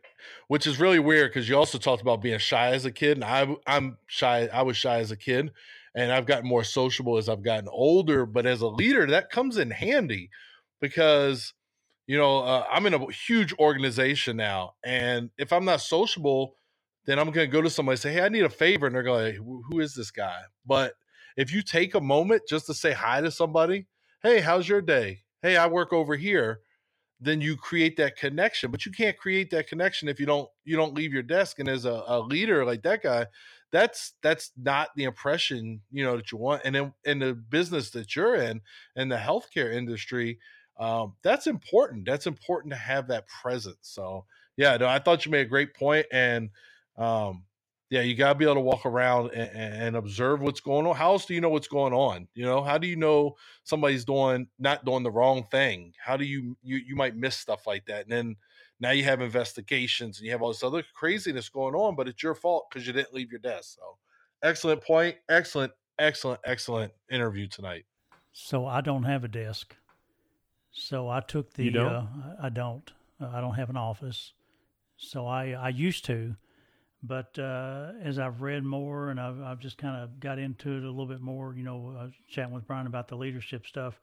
which is really weird, because you also talked about being shy as a kid. And I, I'm shy. I was shy as a kid, and I've gotten more sociable as I've gotten older. But as a leader, that comes in handy, because you know, uh, I'm in a huge organization now, and if I'm not sociable, then I'm going to go to somebody and say, hey, I need a favor. And they're going, hey, who is this guy? But if you take a moment just to say hi to somebody, hey, how's your day? Hey, I work over here. Then you create that connection, but you can't create that connection if you don't, you don't leave your desk. And as a, a leader like that guy, that's, that's not the impression, you know, that you want. And then in, in the business that you're in, in the healthcare industry, Um, that's important. That's important to have that presence. So yeah, no, I thought you made a great point. And um, yeah, you gotta be able to walk around and, and observe what's going on. How else do you know what's going on? You know, how do you know somebody's doing, not doing the wrong thing? How do you, you, you might miss stuff like that. And then now you have investigations and you have all this other craziness going on, but it's your fault because you didn't leave your desk. So excellent point. Excellent, excellent, excellent interview tonight. So I don't have a desk. So I took the, you don't? Uh, I don't, uh, I don't have an office. So I, I used to, but, uh, as I've read more and I've, I've just kind of got into it a little bit more, you know, uh, chatting with Brian about the leadership stuff.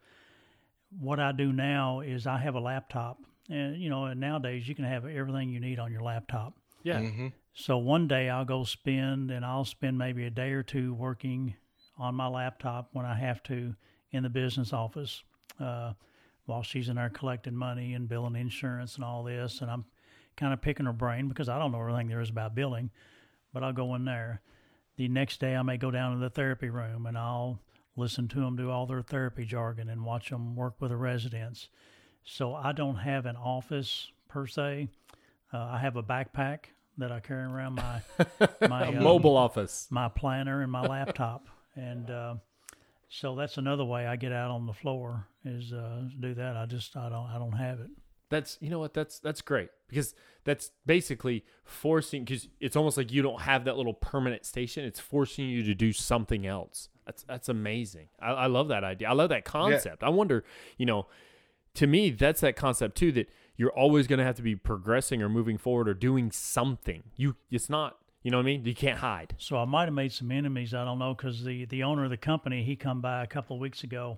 What I do now is I have a laptop, and, you know, and nowadays you can have everything you need on your laptop. Yeah. Mm-hmm. So one day I'll go spend and I'll spend maybe a day or two working on my laptop when I have to in the business office, uh, while she's in there collecting money and billing insurance and all this. And I'm kind of picking her brain because I don't know everything there is about billing, but I'll go in there. The next day I may go down to the therapy room and I'll listen to them do all their therapy jargon and watch them work with the residents. So I don't have an office per se. Uh, I have a backpack that I carry around my, my um, mobile office, my planner and my laptop. And, uh, So that's another way I get out on the floor is uh, do that. I just I don't I don't have it. That's you know what that's that's great, because that's basically forcing, because it's almost like you don't have that little permanent station. It's forcing you to do something else. That's that's amazing. I, I love that idea. I love that concept. Yeah. I wonder, you know, to me that's that concept too, that you're always going to have to be progressing or moving forward or doing something. You it's not. You know what I mean? You can't hide. So I might have made some enemies. I don't know, because the, the owner of the company, he come by a couple of weeks ago,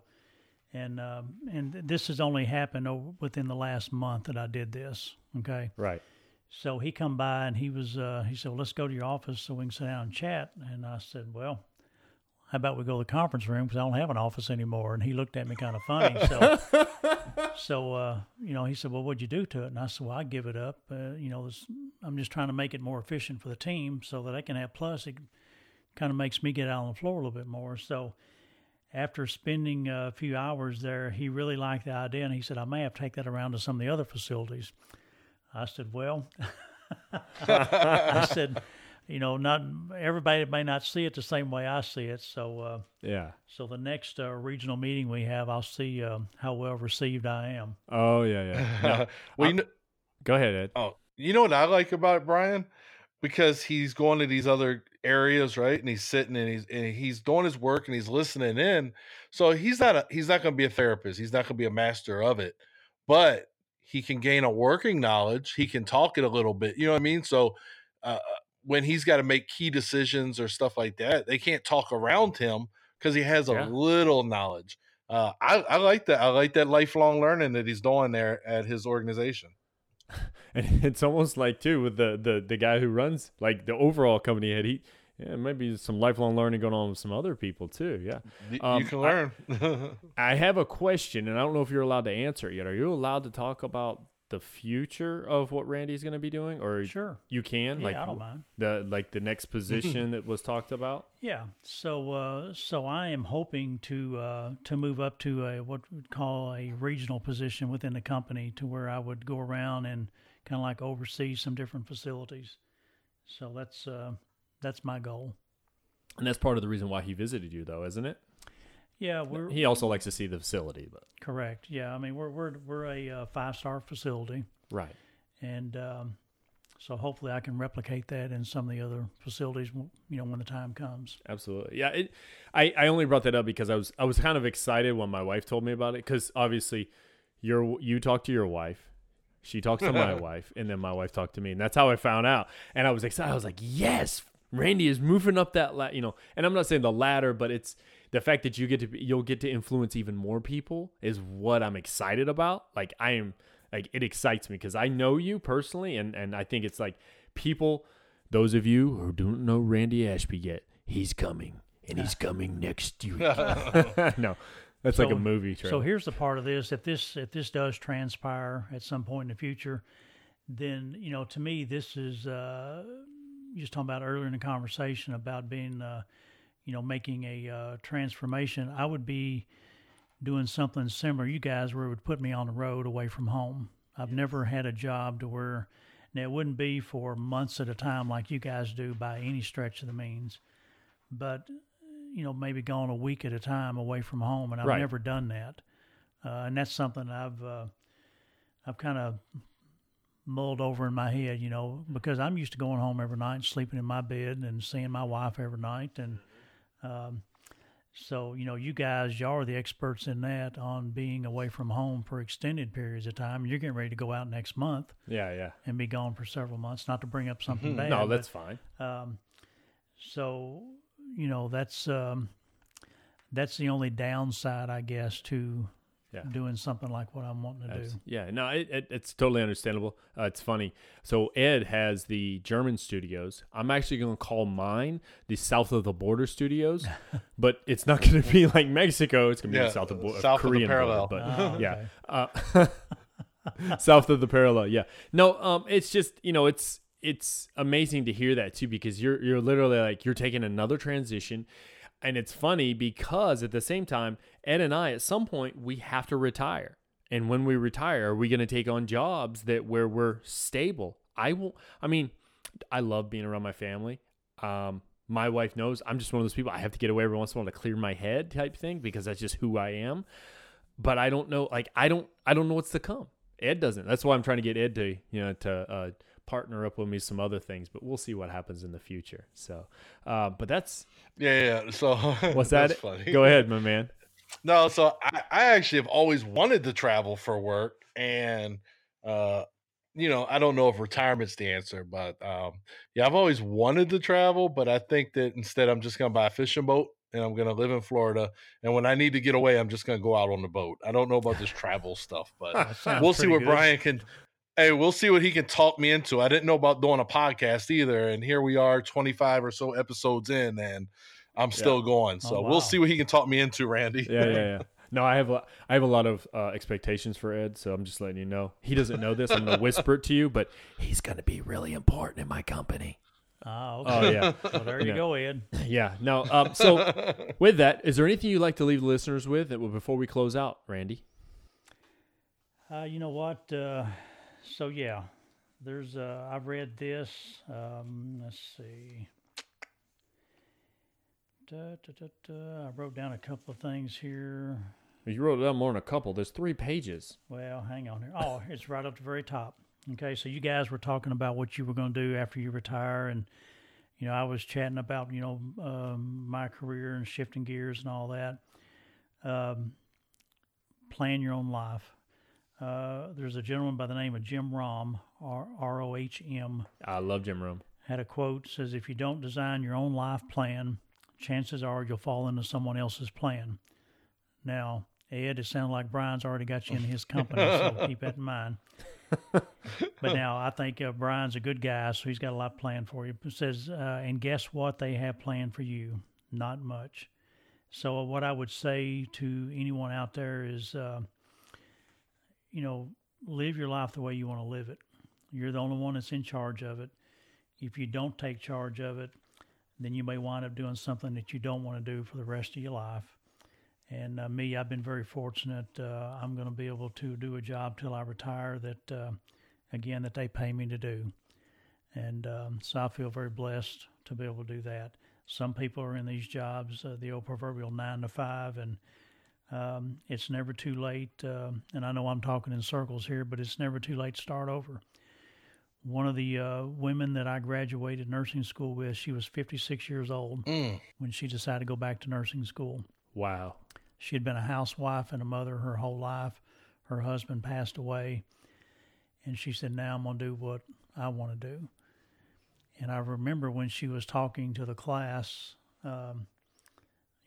and um, and this has only happened over, within the last month that I did this. Okay, right. So he come by and he was uh, he said, well, "Let's go to your office so we can sit down and chat." And I said, "Well, how about we go to the conference room, because I don't have an office anymore." And he looked at me kind of funny. So so uh, you know, he said, "Well, what'd you do to it?" And I said, "Well, I give it up. Uh, you know, this, I'm just trying to make it more efficient for the team so that I can have plus. It kind of makes me get out on the floor a little bit more." So after spending a few hours there, he really liked the idea, and he said, "I may have to take that around to some of the other facilities." I said, "Well," I said, you know, not everybody may not see it the same way I see it. So, uh, yeah. So the next uh, regional meeting we have, I'll see uh, how well received I am. Oh yeah, yeah. No, well, you know, go ahead, Ed. Oh, you know what I like about it, Brian? because he's going to these other areas, right? And he's sitting and he's and he's doing his work and he's listening in. So he's not a, he's not going to be a therapist. He's not going to be a master of it, but he can gain a working knowledge. He can talk it a little bit. You know what I mean? So uh, when he's got to make key decisions or stuff like that, they can't talk around him because he has a yeah. little knowledge. Uh, I, I like that. I like that lifelong learning that he's doing there at his organization. And it's almost like too with the, the, the guy who runs like the overall company head, he yeah, maybe some lifelong learning going on with some other people too. Yeah. Um, you can learn. I, I have a question and I don't know if you're allowed to answer it yet. Are you allowed to talk about the future of what Randy's going to be doing or sure you can yeah, like I don't mind. the, like the next position that was talked about? Yeah. So, uh, so I am hoping to, uh, to move up to a, what we'd call a regional position within the company to where I would go around and kind of like oversee some different facilities. So that's, uh, that's my goal. And that's part of the reason why he visited you though, isn't it? Yeah, we're, he also likes to see the facility, but correct. Yeah, I mean we're we're we're a uh, five-star facility, right? And um, so hopefully I can replicate that in some of the other facilities, you know, when the time comes. Absolutely, yeah. It, I I only brought that up because I was I was kind of excited when my wife told me about it because obviously you're you talk to your wife, she talks to my wife, and then my wife talked to me, and that's how I found out. And I was excited. I was like, yes, Randy is moving up that la-, you know. And I'm not saying the ladder, but it's. The fact that you get to you'll get to influence even more people is what I'm excited about. Like I am, like it excites me because I know you personally, and and I think it's like people. Those of you who don't know Randy Ashby yet, he's coming, and he's coming next week. No, that's so, like a movie trailer. So here's the part of this: if this if this does transpire at some point in the future, then you know to me this is uh, you just talking about earlier in the conversation about being. Uh, you know, making a uh, transformation, I would be doing something similar. You guys where it would put me on the road away from home. I've yes. never had a job to where, and it wouldn't be for months at a time like you guys do by any stretch of the means, but, you know, maybe going a week at a time away from home. And I've right. never done that. Uh, and that's something I've, uh, I've kind of mulled over in my head, you know, because I'm used to going home every night and sleeping in my bed and seeing my wife every night and, Um, so, you know, you guys, y'all are the experts in that on being away from home for extended periods of time. You're getting ready to go out next month. Yeah, yeah. And be gone for several months, not to bring up something mm-hmm. bad. No, that's but, fine. Um, so, you know, that's, um, that's the only downside, I guess, to yeah. doing something like what I'm wanting to that's, do. Yeah, no, it, it, it's totally understandable. Uh, it's funny. So Ed has the German studios. I'm actually going to call mine the South of the Border Studios, but it's not going to be like Mexico. It's going to yeah, be south of, bo- south of the parallel. Border, but oh, yeah, okay. uh, south of the parallel. Yeah, no, um, it's just you know, it's it's amazing to hear that too because you're you're literally like you're taking another transition. And it's funny because at the same time, Ed and I, at some point, we have to retire. And when we retire, are we going to take on jobs that where we're stable? I will. I mean, I love being around my family. Um, my wife knows I'm just one of those people. I have to get away every once in a while to clear my head type thing because that's just who I am. But I don't know. Like I don't. I don't know what's to come. Ed doesn't. That's why I'm trying to get Ed to you know to. Uh, partner up with me some other things, but we'll see what happens in the future. So, uh, but that's, yeah. yeah. So what's that? That's funny. Go ahead, my man. No. So I, I actually have always wanted to travel for work and, uh, you know, I don't know if retirement's the answer, but, um, yeah, I've always wanted to travel, but I think that instead I'm just going to buy a fishing boat and I'm going to live in Florida. And when I need to get away, I'm just going to go out on the boat. I don't know about this travel stuff, but we'll see what good. Brian can, Hey, we'll see what he can talk me into. I didn't know about doing a podcast either. And here we are twenty-five or so episodes in and I'm still yeah. going. So oh, wow. we'll see what he can talk me into, Randy. Yeah, yeah, yeah. No, I have a, I have a lot of uh, expectations for Ed. So I'm just letting you know. He doesn't know this. I'm going to whisper it to you, but he's going to be really important in my company. Oh, okay. Oh yeah. Well, there you yeah. go, Ed. Yeah. No. Um, so with that, is there anything you'd like to leave listeners with before we close out, Randy? Uh, you know what? Uh, So yeah, there's uh, I've read this. Um, let's see. Da, da, da, da. I wrote down a couple of things here. You wrote down more than a couple. There's three pages. Well, hang on here. Oh, it's right up the very top. Okay, so you guys were talking about what you were going to do after you retire, and you know, I was chatting about, you know, um, my career and shifting gears and all that. Um, plan your own life. Uh, there's a gentleman by the name of Jim Rohn, R O H M. I love Jim Rohn. Had a quote, says, if you don't design your own life plan, chances are you'll fall into someone else's plan. Now, Ed, it sounds like Brian's already got you in his company, so keep that in mind. But now I think uh, Brian's a good guy, so he's got a lot planned for you. It says, uh, and guess what they have planned for you? Not much. So what I would say to anyone out there is, uh, you know, live your life the way you want to live it. You're the only one that's in charge of it. If you don't take charge of it, then you may wind up doing something that you don't want to do for the rest of your life. And uh, me, I've been very fortunate. Uh, I'm going to be able to do a job till I retire that, uh, again, that they pay me to do. And um, so I feel very blessed to be able to do that. Some people are in these jobs, uh, the old proverbial nine to five, and um, it's never too late. Uh, and I know I'm talking in circles here, but it's never too late to start over. One of the uh, women that I graduated nursing school with, she was fifty-six years old mm. when she decided to go back to nursing school. Wow. She had been a housewife and a mother her whole life. Her husband passed away. And she said, now I'm going to do what I want to do. And I remember when she was talking to the class, um,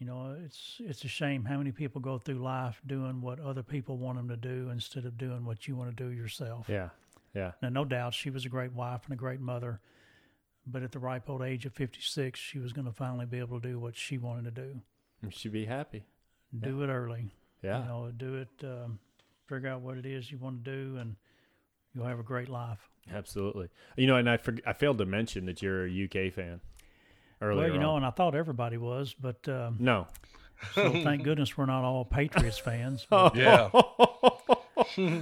you know, it's it's a shame how many people go through life doing what other people want them to do instead of doing what you want to do yourself. Yeah, yeah. Now, no doubt she was a great wife and a great mother, but at the ripe old age of fifty-six, she was going to finally be able to do what she wanted to do. She'd be happy. Do yeah. it early. Yeah. You know, do it, um, figure out what it is you want to do, and you'll have a great life. Absolutely. You know, and I for, I failed to mention that you're a U K fan earlier Well, you know, on. And I thought everybody was, but... Um, no. So thank goodness we're not all Patriots fans. But, yeah.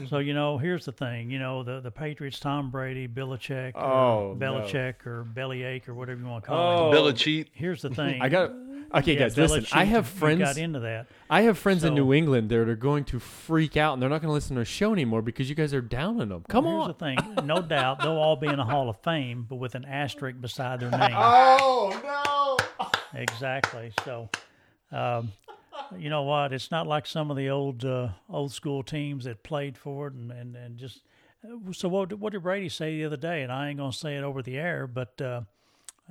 So, you know, here's the thing. You know, the, the Patriots, Tom Brady, Belichick, oh, or Belichick, no. or Bellyache, or whatever you want to call oh. it. Belichick. Here's the thing. I got... Okay, yeah, guys, listen, I have friends got into that. I have friends so, in New England that are going to freak out, and they're not going to listen to our show anymore because you guys are downing them. Come well, on. Here's the thing. No doubt they'll all be in the Hall of Fame, but with an asterisk beside their name. Oh, no. Exactly. So, um, you know what? It's not like some of the old uh, old school teams that played for it and, and, and just – so what, what did Brady say the other day? And I ain't going to say it over the air, but uh,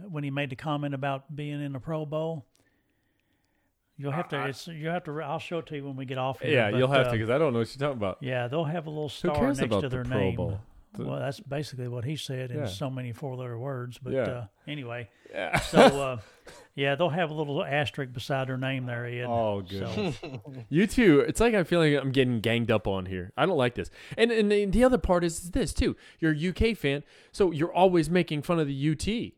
when he made the comment about being in the Pro Bowl – You'll have to. It's, you'll have to. I'll show it to you when we get off. Here, yeah, but, you'll have uh, to because I don't know what you're talking about. Yeah, they'll have a little star next to their the Pro name. Bowl? Well, that's basically what he said in yeah. so many four-letter words. But yeah. uh, anyway, yeah. so uh, yeah, they'll have a little asterisk beside their name there, Ed. Oh, good. So. You too. It's like I feel like I'm getting ganged up on here. I don't like this. And and the, the other part is this too. You're a U K fan, so you're always making fun of the U T.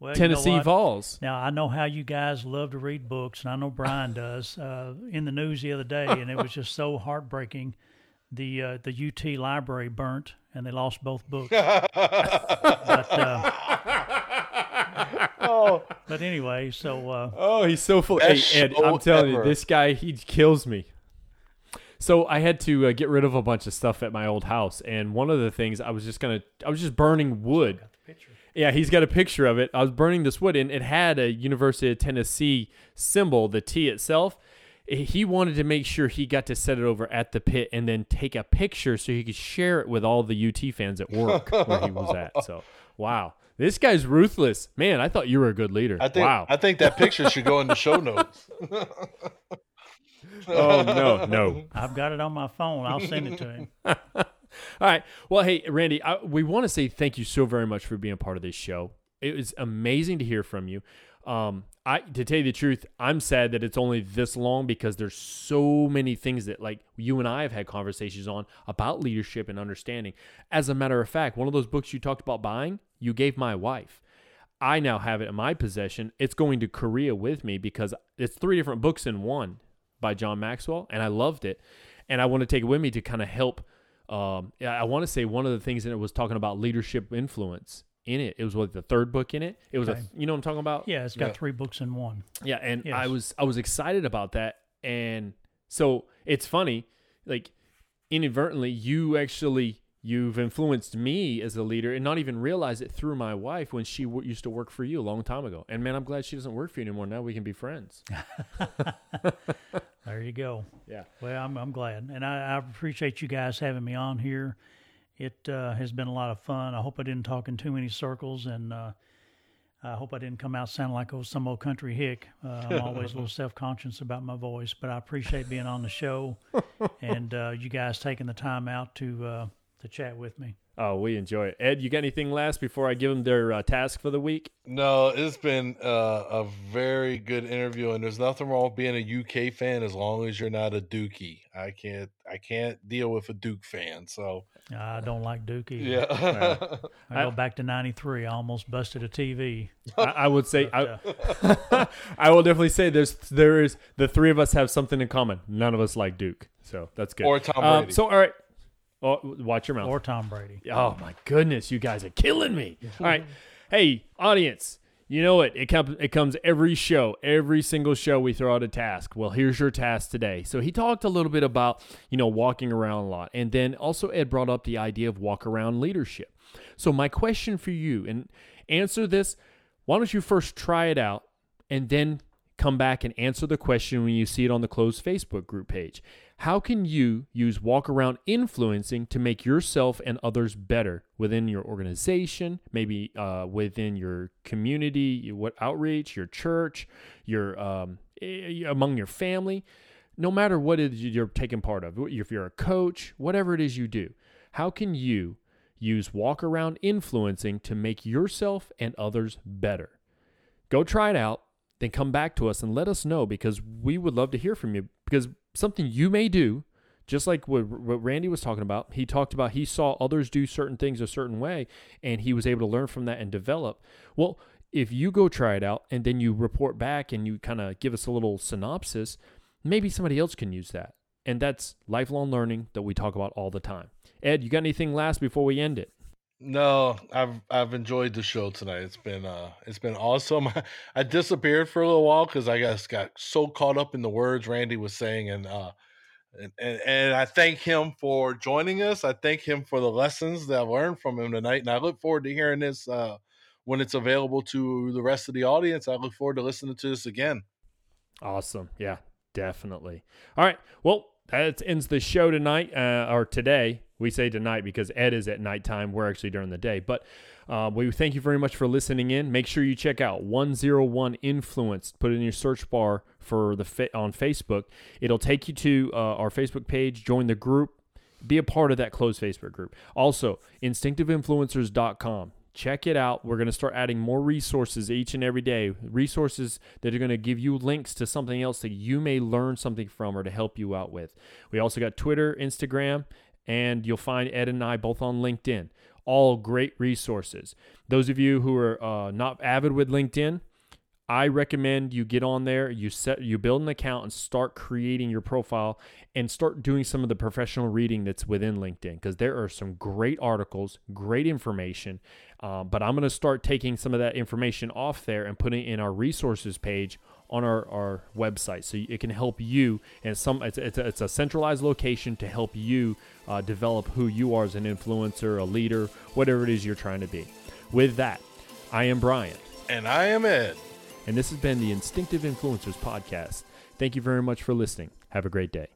Well, Tennessee you know Vols. Now, I know how you guys love to read books, and I know Brian does. Uh, in the news the other day, and it was just so heartbreaking, the uh, the U T library burnt, and they lost both books. but, uh, oh. but anyway, so... Uh, oh, he's so full. Hey, Ed, I'm telling you, this guy, he kills me. So I had to uh, get rid of a bunch of stuff at my old house, and one of the things, I was just going to... I was just burning wood. Yeah, he's got a picture of it. I was burning this wood, and it had a University of Tennessee symbol, the T itself. He wanted to make sure he got to set it over at the pit and then take a picture so he could share it with all the U T fans at work where he was at. So, wow. This guy's ruthless. Man, I thought you were a good leader. I think, wow. I think that picture should go in the show notes. Oh, no, no. I've got it on my phone. I'll send it to him. All right. Well, hey, Randy, I, we want to say thank you so very much for being a part of this show. It was amazing to hear from you. Um, I, to tell you the truth, I'm sad that it's only this long because there's so many things that like you and I have had conversations on about leadership and understanding. As a matter of fact, one of those books you talked about buying, you gave my wife. I now have it in my possession. It's going to Korea with me because it's three different books in one by John Maxwell, and I loved it. And I want to take it with me to kind of help. Um, I want to say one of the things in it was talking about leadership influence in it. It was like the third book in it. It was, okay. a, you know what I'm talking about? Yeah. It's got yeah. three books in one. Yeah. And yes. I was, I was excited about that. And so it's funny, like inadvertently you actually You've influenced me as a leader and not even realize it through my wife when she w- used to work for you a long time ago. And man, I'm glad she doesn't work for you anymore. Now we can be friends. There you go. Yeah. Well, I'm I'm glad. And I, I appreciate you guys having me on here. It uh, has been a lot of fun. I hope I didn't talk in too many circles, and uh, I hope I didn't come out sounding like oh, some old country hick. Uh, I'm always a little self-conscious about my voice, but I appreciate being on the show and uh, you guys taking the time out to uh, to chat with me. Oh, we enjoy it. Ed, you got anything last before I give them their uh, task for the week? No, it's been uh, a very good interview, and there's nothing wrong with being a U K fan as long as you're not a Dookie. I can't, I can't deal with a Duke fan. So I don't like Dookie. Yeah, right. I go back to ninety-three. I almost busted a T V. I, I would say, but, I, uh, I will definitely say there's, there is the three of us have something in common. None of us like Duke, so that's good. Or Tom Brady. Um, so all right. Oh, watch your mouth. Or Tom Brady. Oh, my goodness. You guys are killing me. All right. Hey, audience, you know it. It comes, it comes every show, every single show we throw out a task. Well, here's your task today. So he talked a little bit about, you know, walking around a lot. And then also Ed brought up the idea of walk around leadership. So my question for you, and answer this, why don't you first try it out and then come back and answer the question when you see it on the closed Facebook group page. How can you use walk around influencing to make yourself and others better within your organization, maybe uh, within your community, what outreach, your church, your um, among your family, no matter what it is you're taking part of, if you're a coach, whatever it is you do, how can you use walk around influencing to make yourself and others better? Go try it out, then come back to us and let us know, because we would love to hear from you, because something you may do, just like what, what Randy was talking about. He talked about he saw others do certain things a certain way, and he was able to learn from that and develop. Well, if you go try it out and then you report back and you kind of give us a little synopsis, maybe somebody else can use that. And that's lifelong learning that we talk about all the time. Ed, you got anything last before we end it? No, I've I've enjoyed the show tonight. It's been uh, it's been awesome. I, I disappeared for a little while because I just got so caught up in the words Randy was saying, and uh, and, and and I thank him for joining us. I thank him for the lessons that I learned from him tonight, and I look forward to hearing this uh, when it's available to the rest of the audience. I look forward to listening to this again. Awesome, yeah, definitely. All right, well, that ends the show tonight uh, or today. We say tonight because Ed is at nighttime. We're actually during the day. But uh, we thank you very much for listening in. Make sure you check out one oh one Influenced. Put it in your search bar for the fa- on Facebook. It'll take you to uh, our Facebook page. Join the group. Be a part of that closed Facebook group. Also, instinctive influencers dot com. Check it out. We're going to start adding more resources each and every day, resources that are going to give you links to something else that you may learn something from or to help you out with. We also got Twitter, Instagram, and you'll find Ed and I both on LinkedIn. All great resources. Those of you who are uh, not avid with LinkedIn, I recommend you get on there, you set, you build an account and start creating your profile and start doing some of the professional reading that's within LinkedIn, because there are some great articles, great information, uh, but I'm going to start taking some of that information off there and putting it in our resources page on our, our website, so it can help you. And some it's, it's, a, it's a centralized location to help you uh, develop who you are as an influencer, a leader, whatever it is you're trying to be. With that, I am Brian. And I am Ed. And this has been the Instinctive Influencers Podcast. Thank you very much for listening. Have a great day.